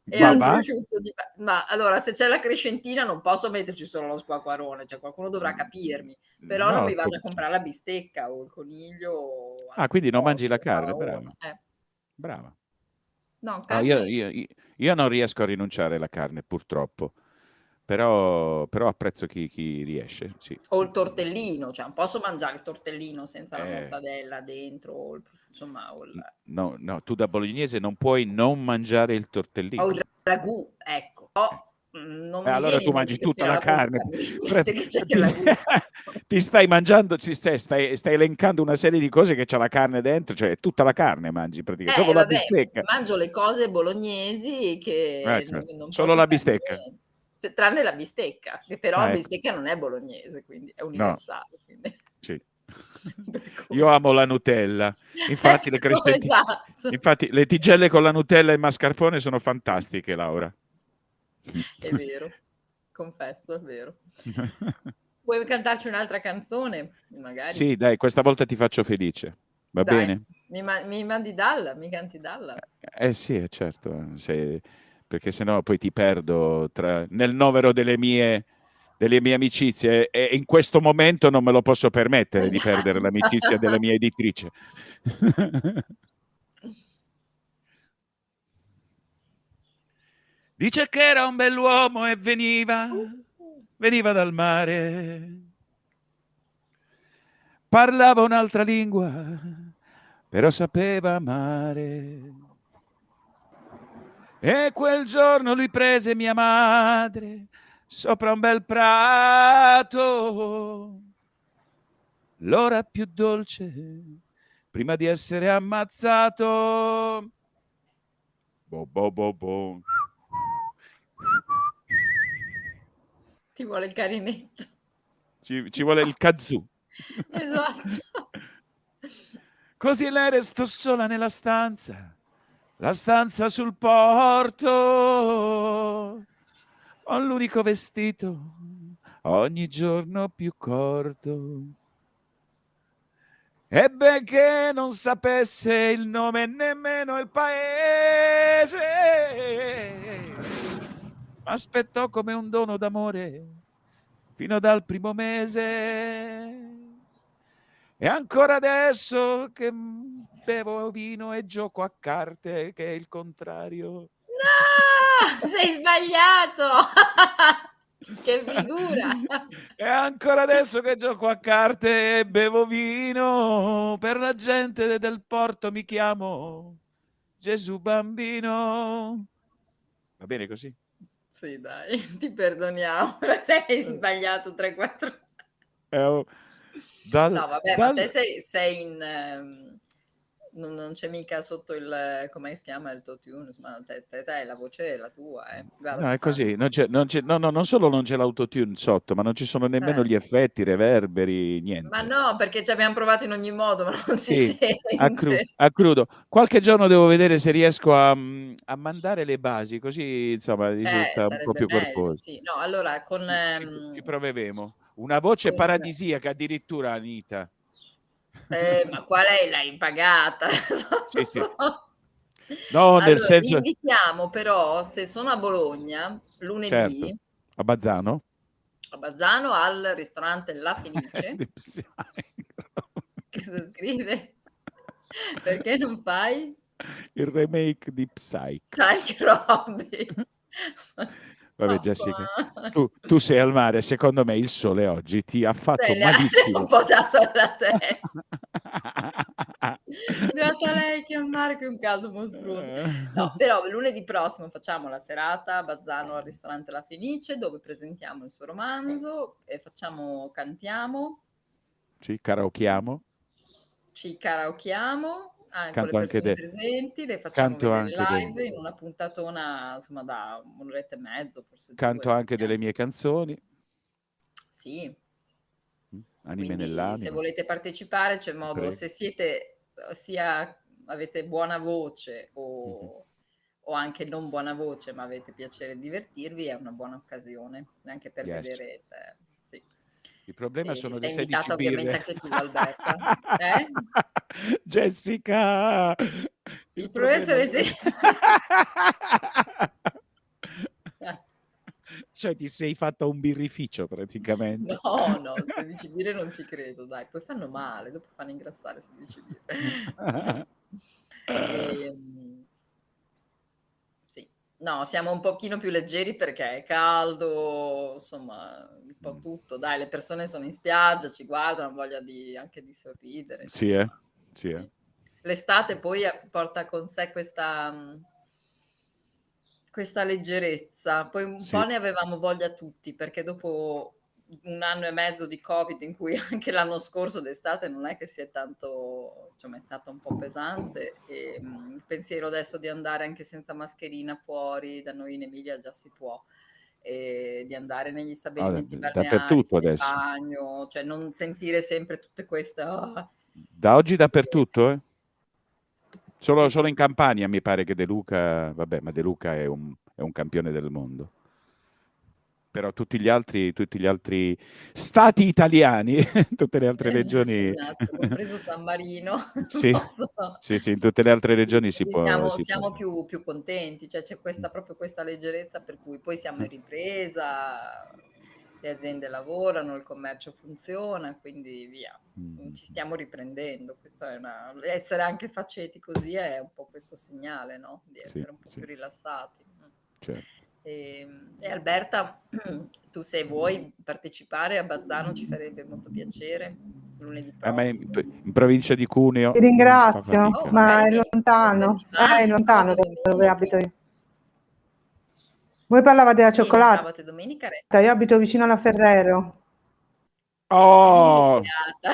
E ma, di... ma allora se c'è la crescentina non posso metterci solo lo squacquarone, cioè qualcuno dovrà capirmi, però no, non mi vado per... a comprare la bistecca o il coniglio o... ah quindi non mangi la carne, o... brava eh. brava no, carne... ah, io, io, io non riesco a rinunciare alla carne purtroppo, però, però apprezzo chi, chi riesce, sì. O il tortellino, cioè non posso mangiare il tortellino senza eh. la mortadella dentro o il, insomma o il... no, no, tu da bolognese non puoi non mangiare il tortellino o il ragù, ecco oh, non eh, mi allora tu mangi tutta la, la carne bocca, ti, ti stai mangiando ti stai, stai, stai elencando una serie di cose che c'ha la carne dentro, cioè tutta la carne mangi praticamente, eh, solo vabbè, la bistecca mangio le cose bolognesi che eh, cioè, non, non solo la bistecca niente. Tranne la bistecca, che però ah, ecco. la bistecca non è bolognese, quindi è universale. No. Quindi. Sì. Io amo la Nutella, infatti, ecco, le crespenti... esatto. infatti le tigelle con la Nutella e il mascarpone sono fantastiche, Laura. È vero, confesso, è vero. Vuoi cantarci un'altra canzone? Magari. Sì, dai, questa volta ti faccio felice, va dai. bene? Mi, ma- mi mandi Dalla, mi canti Dalla. Eh sì, certo, sei... perché sennò poi ti perdo tra... nel novero delle mie, delle mie amicizie e in questo momento non me lo posso permettere esatto. di perdere l'amicizia della mia editrice. Dice che era un bell'uomo e veniva, veniva dal mare, parlava un'altra lingua, però sapeva amare. E quel giorno lui prese mia madre sopra un bel prato, l'ora più dolce prima di essere ammazzato. Bo bo bo bo. Ti vuole il carinetto. Ci, ci vuole il kazoo. Esatto. Così lei restò sola nella stanza. La stanza sul porto, ho l'unico vestito, ogni giorno più corto. Ebbe che non sapesse il nome e nemmeno il paese, m'aspettò come un dono d'amore fino dal primo mese. E ancora adesso che bevo vino e gioco a carte, che è il contrario. No, sei sbagliato. Che figura. E ancora adesso che gioco a carte e bevo vino, per la gente del porto mi chiamo Gesù Bambino. Va bene così? Sì, dai, ti perdoniamo. Sei sbagliato tre quattro Eh, Dal, no vabbè dal... ma te sei, sei in ehm, non, non c'è mica sotto il come si chiama il autotune, ma te, te, te, la voce è la tua eh. Guarda, no è così non c'è, non, c'è, no, no, non solo non c'è l'autotune sotto, ma non ci sono nemmeno eh. gli effetti, reverberi, niente. Ma no, perché ci abbiamo provato in ogni modo, ma non sì, si sente a, cru- a crudo. Qualche giorno devo vedere se riesco a, a mandare le basi, così insomma risulta eh, un po' più meglio, corposo sì. No, allora con ehm... ci, ci proveremo. Una voce paradisiaca addirittura, Anita. Eh, ma qual è? L'hai pagata? Sì, sì. No, allora, nel senso... Li invitiamo però, se sono a Bologna, lunedì... Certo. A Bazzano? A Bazzano, al ristorante La Fenice. Che si scrive? Perché non fai? Il remake di Psyche. Psyche Robby. Vabbè Jessica, tu, tu sei al mare, secondo me il sole oggi ti ha fatto sei malissimo. Un po' dato alla testa. Beata lei che è al mare che è un caldo mostruoso. No, però lunedì prossimo facciamo la serata a Bazzano al ristorante La Fenice, dove presentiamo il suo romanzo e facciamo, cantiamo. Ci karaokiamo. Ci karaokiamo. Anche canto le persone anche presenti, le facciamo vedere live dei... in una puntatona, insomma, da un'oretta e mezzo. Forse canto due, anche eh. delle mie canzoni. Sì. Anime Quindi, nell'anima. Se volete partecipare c'è modo, Prego. se siete, sia avete buona voce o, mm-hmm. o anche non buona voce, ma avete piacere di divertirvi, è una buona occasione anche per yes. vedere. Eh, sì. Il problema e sono le sedici birre. Sei invitato ovviamente anche tu, Alberta. Eh? Jessica! Il, il problema sono le sedici. Cioè ti sei fatta un birrificio praticamente. No, no, sedici birre non ci credo, dai. Poi fanno male, dopo fanno ingrassare sedici birre. E, um, sì. No, siamo un pochino più leggeri perché è caldo, insomma, un po' tutto. Dai, le persone sono in spiaggia, ci guardano, voglia di, anche di sorridere. Sì, eh. Sì, eh. L'estate poi porta con sé questa... Um, questa leggerezza, poi un sì. po' ne avevamo voglia tutti, perché dopo un anno e mezzo di Covid, in cui anche l'anno scorso d'estate non è che si è tanto, insomma, è stato un po' pesante, e mh, il pensiero adesso di andare anche senza mascherina fuori, da noi in Emilia già si può, e di andare negli stabilimenti allora, balneari, in bagno, cioè non sentire sempre tutte queste... Oh, da oggi dappertutto, eh? Solo, sì, solo in Campania mi pare che De Luca, vabbè, ma De Luca è un, è un campione del mondo. Però tutti gli altri, tutti gli altri stati italiani, tutte le altre eh, regioni... Esatto, compreso San Marino. Sì, so. sì, sì, in tutte le altre regioni si Quindi può... Siamo, si siamo può. Più, più contenti, cioè c'è questa, proprio questa leggerezza per cui poi siamo in ripresa... Le aziende lavorano, il commercio funziona, quindi via, mm. ci stiamo riprendendo. Questo è una... Essere anche faceti così è un po' questo segnale, no? Di essere sì, un po' sì. più rilassati. Certo. E, e Alberta, tu se vuoi partecipare a Bazzano ci farebbe molto piacere. Lunedì prossimo. A me in, in provincia di Cuneo. Ti ringrazio, oh, ma okay. è lontano, ah, è lontano dove abito io. Voi parlavate della cioccolata. Sabato e domenica. Io abito vicino alla Ferrero. Oh!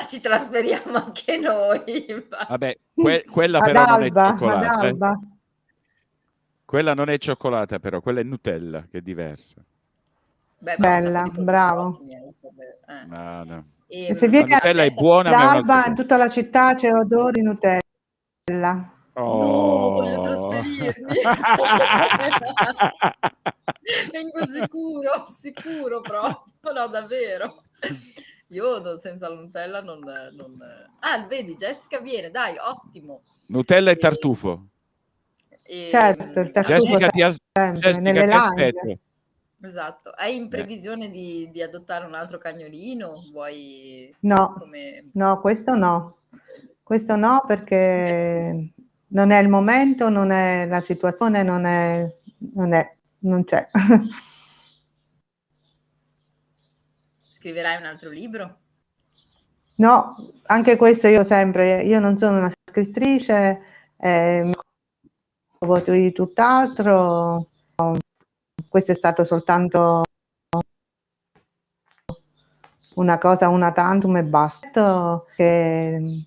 Ci trasferiamo anche noi. Vabbè, que- quella ad però Alba, non è cioccolata. Alba. Eh. Quella non è cioccolata però, quella è Nutella, che è diversa. Beh, bella, bravo. Eh. No, no. E, e se vieni la Nutella è buona. Ad Alba, in tutta la città c'è odore di Nutella. Oh. No, voglio trasferirmi. Vengo sicuro, sicuro proprio, no davvero. Io non, senza la Nutella non, non... Ah, vedi, Jessica viene, dai, ottimo. Nutella e, e tartufo. E... Certo, il tartufo. Jessica, ti, as... Jessica ti aspetto. Esatto. Hai in previsione di, di adottare un altro cagnolino? Vuoi... No, come... no, questo no. Questo no, perché non è il momento, non è la situazione, non è, non è, non c'è. Scriverai un altro libro? No, anche questo io sempre, io non sono una scrittrice, eh, mi occupo di tutt'altro, questo è stato soltanto una cosa, una tantum e basta, che...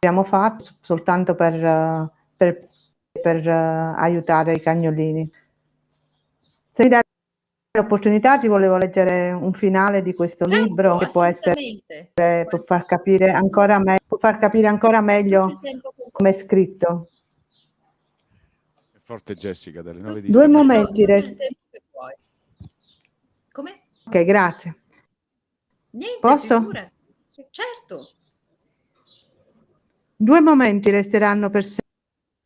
abbiamo fatto soltanto per, per, per aiutare i cagnolini. Se mi dai l'opportunità ti volevo leggere un finale di questo certo, libro che può essere può far capire ancora meglio può far capire ancora meglio come è scritto. È forte Jessica dalle nove di due sera. momenti re... come? Ok, grazie. Niente, posso? Figura. Certo. Due momenti resteranno per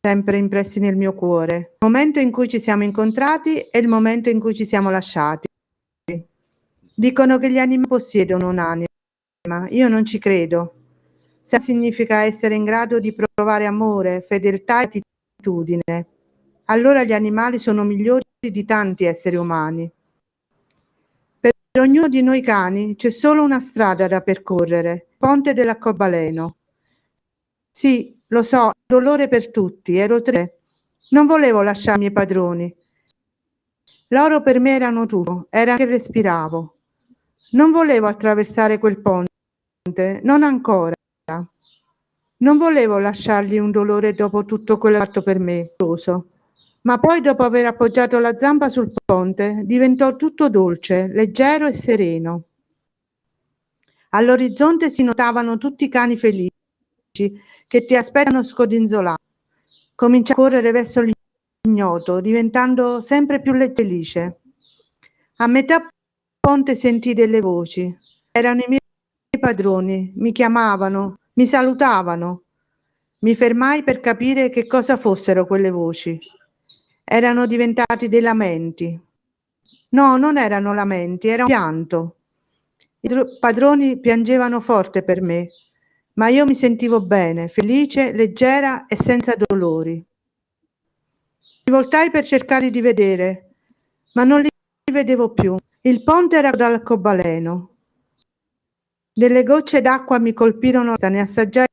sempre impressi nel mio cuore, il momento in cui ci siamo incontrati e il momento in cui ci siamo lasciati. Dicono che gli animi possiedono un'anima, io non ci credo. Se significa essere in grado di provare amore, fedeltà e attitudine, allora gli animali sono migliori di tanti esseri umani. Per ognuno di noi cani c'è solo una strada da percorrere, il ponte dell'arcobaleno. Sì, lo so, dolore per tutti, ero tre. Non volevo lasciarmi i padroni. Loro per me erano tutto, era che respiravo. Non volevo attraversare quel ponte, non ancora. Non volevo lasciargli un dolore dopo tutto quello fatto per me, ma poi dopo aver appoggiato la zampa sul ponte diventò tutto dolce, leggero e sereno. All'orizzonte si notavano tutti i cani felici che ti aspettano scodinzolati, Comincia a correre verso l'ignoto, diventando sempre più felice. A metà ponte sentii delle voci. Erano i miei padroni, mi chiamavano, mi salutavano. Mi fermai per capire che cosa fossero quelle voci. Erano diventati dei lamenti. No, non erano lamenti, era un pianto. I padroni piangevano forte per me, ma io mi sentivo bene, felice, leggera e senza dolori. Mi voltai per cercare di vedere, ma non li vedevo più. Il ponte era dall'arcobaleno. Delle gocce d'acqua mi colpirono, ne assaggiai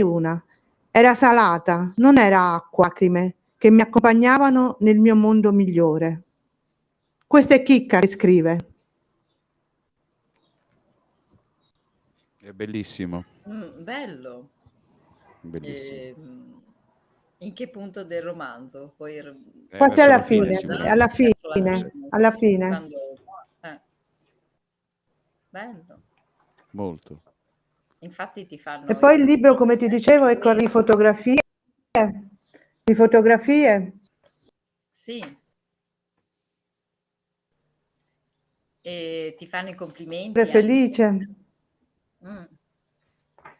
una. Era salata, non era acqua, lacrime che mi accompagnavano nel mio mondo migliore. Questa è Chicca che scrive. È bellissimo. Mm, bello. Bellissimo. Eh, in che punto del romanzo? Poi eh, quasi alla fine, fine alla fine, alla fine. Quando... Eh. Bello. Molto. Infatti ti fanno... E poi il libro, come ti dicevo, è con le fotografie. Di fotografie. Sì. E ti fanno i complimenti. Sei felice. Mm.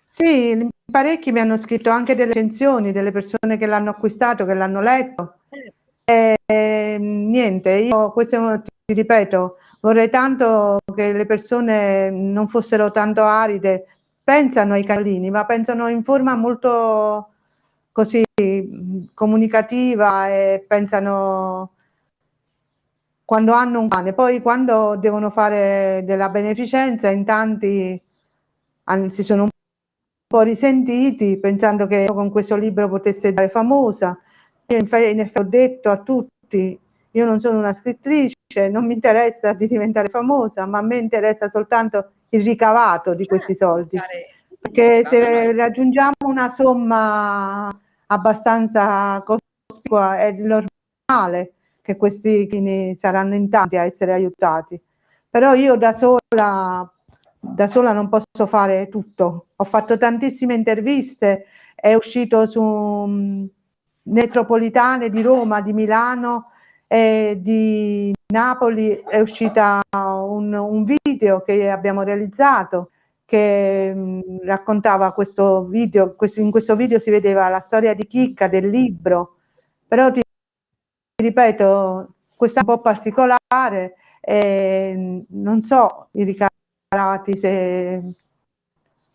Sì, parecchi mi hanno scritto anche delle recensioni, delle persone che l'hanno acquistato, che l'hanno letto. E, e, niente, io questo ti ripeto, vorrei tanto che le persone non fossero tanto aride. Pensano ai cagnolini, ma pensano in forma molto così comunicativa e pensano quando hanno un cane. Poi quando devono fare della beneficenza, in tanti si sono un po' risentiti pensando che io con questo libro potesse diventare famosa. Io in effetti ho detto a tutti, io non sono una scrittrice, non mi interessa di diventare famosa, ma a me interessa soltanto il ricavato di questi soldi, perché se raggiungiamo una somma abbastanza cospicua è normale che questi chini saranno in tanti a essere aiutati, però io da sola da sola non posso fare tutto. Ho fatto tantissime interviste, è uscito su metropolitane di Roma, di Milano e di Napoli, è uscita un, un video che abbiamo realizzato che mh, raccontava questo video, questo, in questo video si vedeva la storia di Chicca, del libro, però ti, ti ripeto, questo è un po' particolare e non so i ricavati se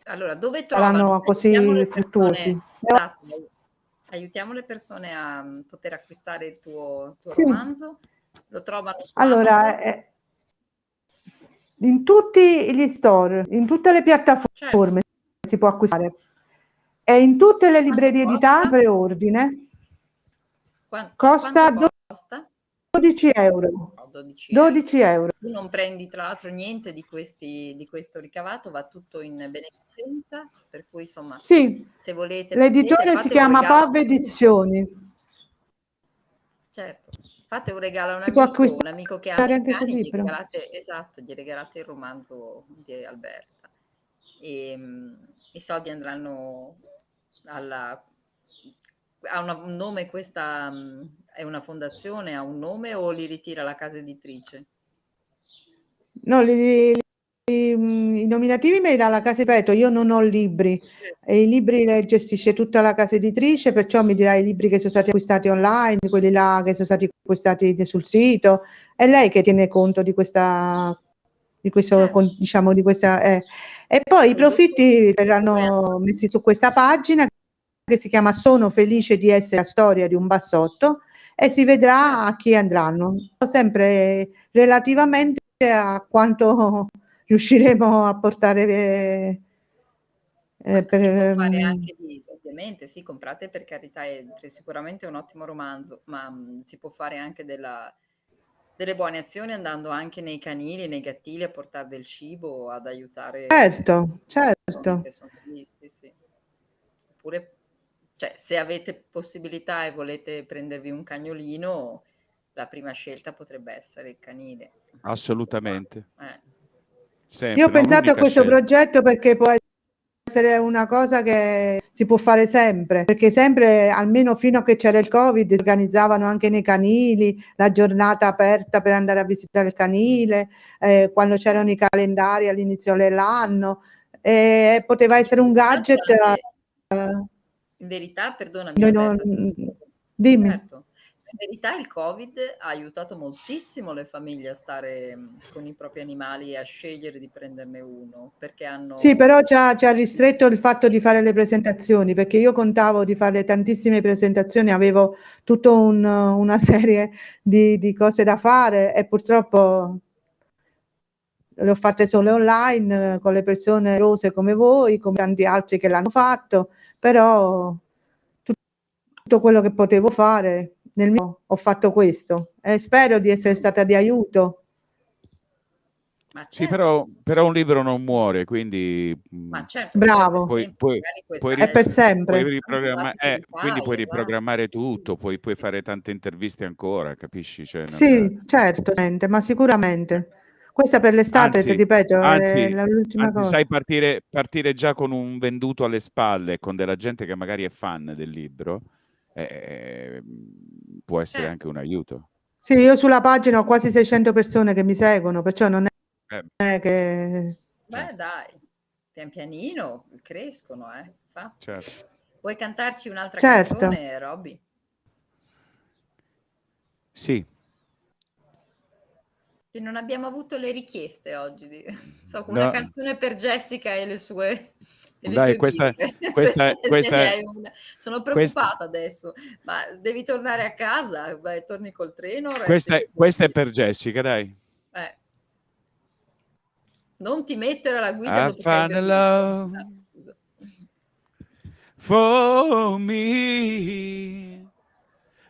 allora, dove saranno così fruttuosi. Aiutiamo le persone a poter acquistare il tuo, tuo sì. romanzo. Lo trovano su allora, eh, in tutti gli store, in tutte le piattaforme certo. si può acquistare. E in tutte le librerie di tag preordine quanto, costa, quanto costa dodici euro. No, dodici euro. Tu non prendi tra l'altro niente di, questi, di questo ricavato, va tutto in beneficenza, per cui insomma sì. se volete l'editore si chiama Pave Edizioni. Certo. Fate un regalo a un, amico, un amico che ha dei cani, gli regalate, esatto, gli regalate il romanzo di Alberta. E, mh, i soldi andranno alla, a una, un nome, questa mh, è una fondazione, ha un nome o li ritira la casa editrice? No, li, li, li, i nominativi me li dà la casa editrice, io non ho libri, e i libri li gestisce tutta la casa editrice, perciò mi dirà i libri che sono stati acquistati online, quelli là che sono stati acquistati sul sito, è lei che tiene conto di questa, di questo, eh. diciamo, di questa, eh. E poi i profitti verranno messi su questa pagina che si chiama Sono felice di essere la storia di un bassotto, e si vedrà a chi andranno, sempre relativamente a quanto riusciremo a portare. Eh, per... Si può fare anche di, ovviamente, sì, comprate per carità, è sicuramente un ottimo romanzo, ma mh, si può fare anche della, delle buone azioni andando anche nei canili, nei gattili, a portare del cibo, ad aiutare. Certo, certo. Che sono lì, sì, sì. Oppure, cioè, se avete possibilità e volete prendervi un cagnolino, la prima scelta potrebbe essere il canile. Assolutamente. Eh. Sempre, io ho pensato a questo scelta. progetto perché può essere una cosa che si può fare sempre, perché sempre, almeno fino a che c'era il Covid, si organizzavano anche nei canili la giornata aperta per andare a visitare il canile, eh, quando c'erano i calendari all'inizio dell'anno, eh, poteva essere un gadget. In verità, perdonami, no, no, Roberto, dimmi. Certo. In verità il Covid ha aiutato moltissimo le famiglie a stare con i propri animali e a scegliere di prenderne uno, perché hanno... Sì, però ci ha, ci ha ristretto il fatto di fare le presentazioni, perché io contavo di fare tantissime presentazioni, avevo tutta un, una serie di, di cose da fare e purtroppo le ho fatte solo online, con le persone rose come voi, come tanti altri che l'hanno fatto, però tutto quello che potevo fare... Nel mio ho fatto questo e eh, spero di essere stata di aiuto. Ma certo. Sì, però, però un libro non muore, quindi ma certo, bravo, puoi, puoi, puoi, è per sempre. Puoi riprogramma- eh, quindi puoi riprogrammare tutto, puoi, puoi fare tante interviste ancora, capisci? Cioè, sì, è... certo, ma sicuramente. Questa per l'estate, anzi, ti ripeto, anzi, è l'ultima cosa. Sai partire, partire già con un venduto alle spalle, con della gente che magari è fan del libro. Eh, può essere anche un aiuto. Sì, io sulla pagina ho quasi seicento persone che mi seguono, perciò non è, eh. è che... Beh, dai, pian pianino crescono, eh. Fa. Certo. Vuoi cantarci un'altra certo. canzone, Robby? Sì. E non abbiamo avuto le richieste oggi. So, una no. canzone per Jessica e le sue... Dai, questa, questa, se, se questa, sono preoccupata questa, adesso, ma devi tornare a casa, vai, torni col treno. Questa, questa è per Jessica, dai. Eh. Non ti mettere alla guida. Dopo ah, scusa. For me,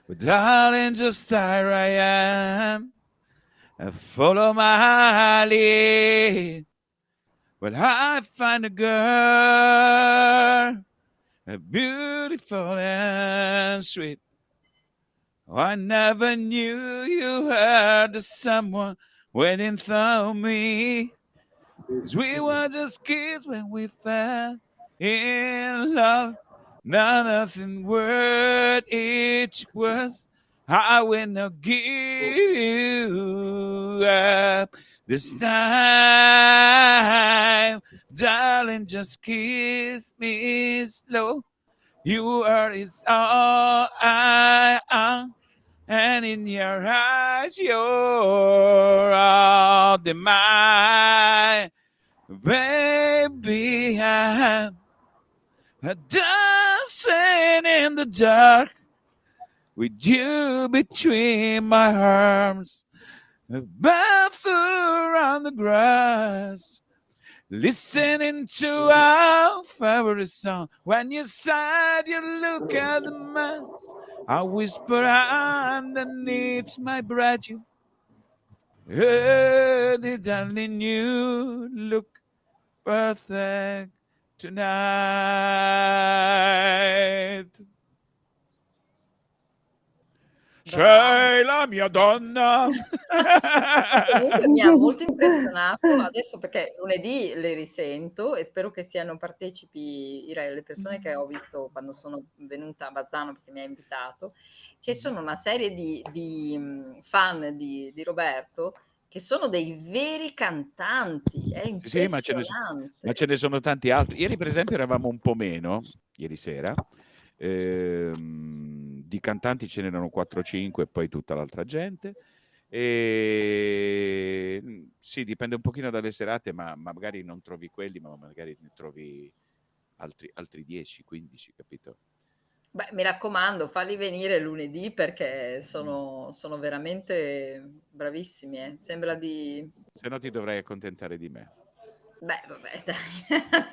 darling, just here I am, I follow my lead. Well, I find a girl, a beautiful and sweet. Oh, I never knew you had someone waiting for me. 'Cause we were just kids when we fell in love. Now nothing worth each was. I will not give up. This time, darling, just kiss me slow. You are is all I am, and in your eyes, you're all the mine, baby. I'm dancing in the dark with you between my arms. A bathroom on the grass, listening to our favorite song. When you're sad, you look at the mess. I whisper underneath my breath, you. Oh, darling, you look perfect tonight. Sei la mia donna. Mi ha molto impressionato adesso perché lunedì le risento e spero che siano partecipi le persone che ho visto quando sono venuta a Bazzano perché mi ha invitato. Ci sono una serie di, di fan di, di Roberto che sono dei veri cantanti, è impressionante. Sì, ma, ce ne sono, ma ce ne sono tanti altri. Ieri per esempio eravamo un po' meno, ieri sera. Ehm di cantanti ce n'erano quattro cinque e poi tutta l'altra gente e sì, dipende un pochino dalle serate, ma, ma magari non trovi quelli, ma magari ne trovi altri, altri dieci quindici, capito? Beh, mi raccomando, falli venire lunedì perché sono, sono veramente bravissimi, eh. Sembra di... Se no ti dovrei accontentare di me. Beh, vabbè, dai,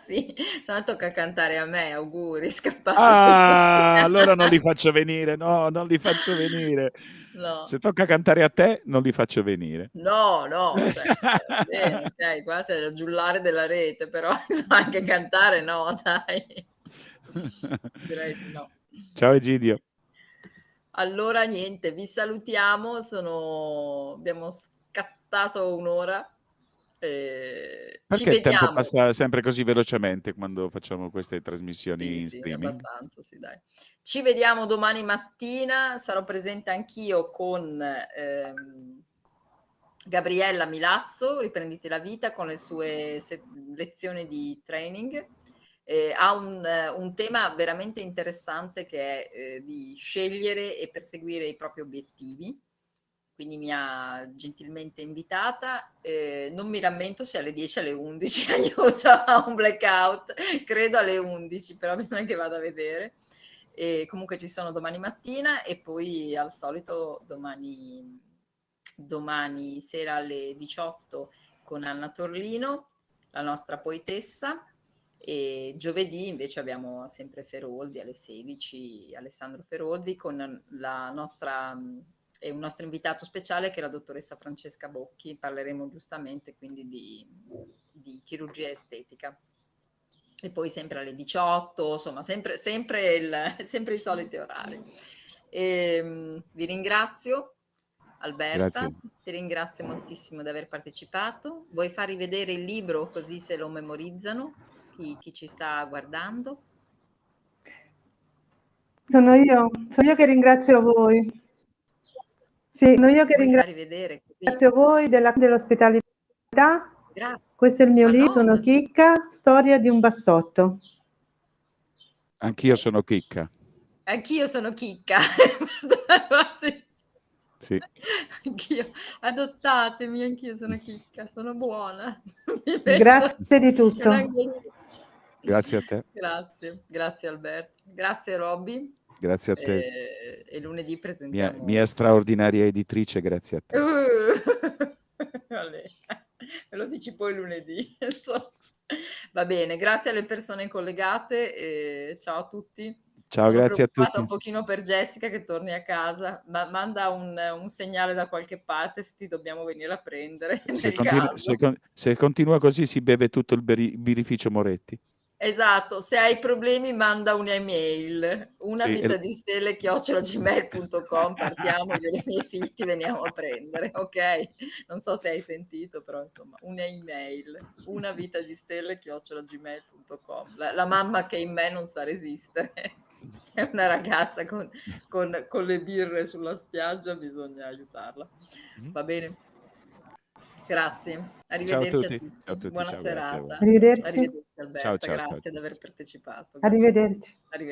sì, se no tocca cantare a me, auguri, scappati. Ah, allora non li faccio venire, no, non li faccio venire. No. Se tocca cantare a te, non li faccio venire. No, no, cioè, bene, dai, qua sei il giullare della rete, però insomma, anche cantare no, dai. Direi di no. Ciao Egidio. Allora, niente, vi salutiamo, sono... abbiamo scattato un'ora. Eh, Perché ci il tempo passa sempre così velocemente quando facciamo queste trasmissioni sì, in sì, streaming? Abbastanza, sì, dai. Ci vediamo domani mattina, sarò presente anch'io con ehm, Gabriella Milazzo, Riprenditi la vita, con le sue se- lezioni di training. Eh, ha un, un tema veramente interessante che è eh, di scegliere e perseguire i propri obiettivi, quindi mi ha gentilmente invitata, eh, non mi rammento se alle dieci o alle undici, io ho un blackout, credo alle undici, però bisogna che vada a vedere. E comunque ci sono domani mattina e poi al solito domani, domani sera alle diciotto con Anna Torlino, la nostra poetessa, e giovedì invece abbiamo sempre Feroldi alle sedici, Alessandro Feroldi, con la nostra... e un nostro invitato speciale che è la dottoressa Francesca Bocchi, parleremo giustamente quindi di, di chirurgia estetica. E poi sempre alle diciotto, insomma sempre, sempre, il, sempre i soliti orari. E, vi ringrazio Alberta, Grazie. Ti ringrazio moltissimo di aver partecipato. Vuoi far rivedere il libro così se lo memorizzano chi, chi ci sta guardando? Sono io, sono io che ringrazio voi. Sì, no, io che ringrazio, ringrazio voi della, dell'ospitalità. Grazie. Questo è il mio libro, sono Chicca, storia di un bassotto. Anch'io sono Chicca. Anch'io sono Chicca. Sì. Anch'io. Adottatemi, anch'io sono Chicca, sono buona. Grazie di tutto. Grazie a te. Grazie, grazie Alberto. Grazie Robby. Grazie a te. E, e lunedì presentiamo... Mia, mia straordinaria editrice, grazie a te. Uh, vabbè, me lo dici poi lunedì. Insomma. Va bene, grazie alle persone collegate. E ciao a tutti. Ciao, sono grazie a tutti. Un pochino per Jessica che torni a casa, ma manda un, un segnale da qualche parte se ti dobbiamo venire a prendere. Se, nel continu- caso. se, con- se continua così si beve tutto il beri- birrificio Moretti. Esatto, se hai problemi manda un'email, una sì, vita di stelle chiocciola gmail punto com, partiamo io e i miei figli ti veniamo a prendere, ok? Non so se hai sentito, però insomma, un'email, una vita di stelle chiocciola gmail punto com. La, la mamma che in me non sa resistere, è una ragazza con, con, con le birre sulla spiaggia, bisogna aiutarla, va bene? Grazie, arrivederci a tutti. A tutti. A tutti. Buona ciao, serata. Arrivederci. Arrivederci Alberta, ciao, ciao, grazie ciao. di aver partecipato. Grazie. Arrivederci. Arrivederci.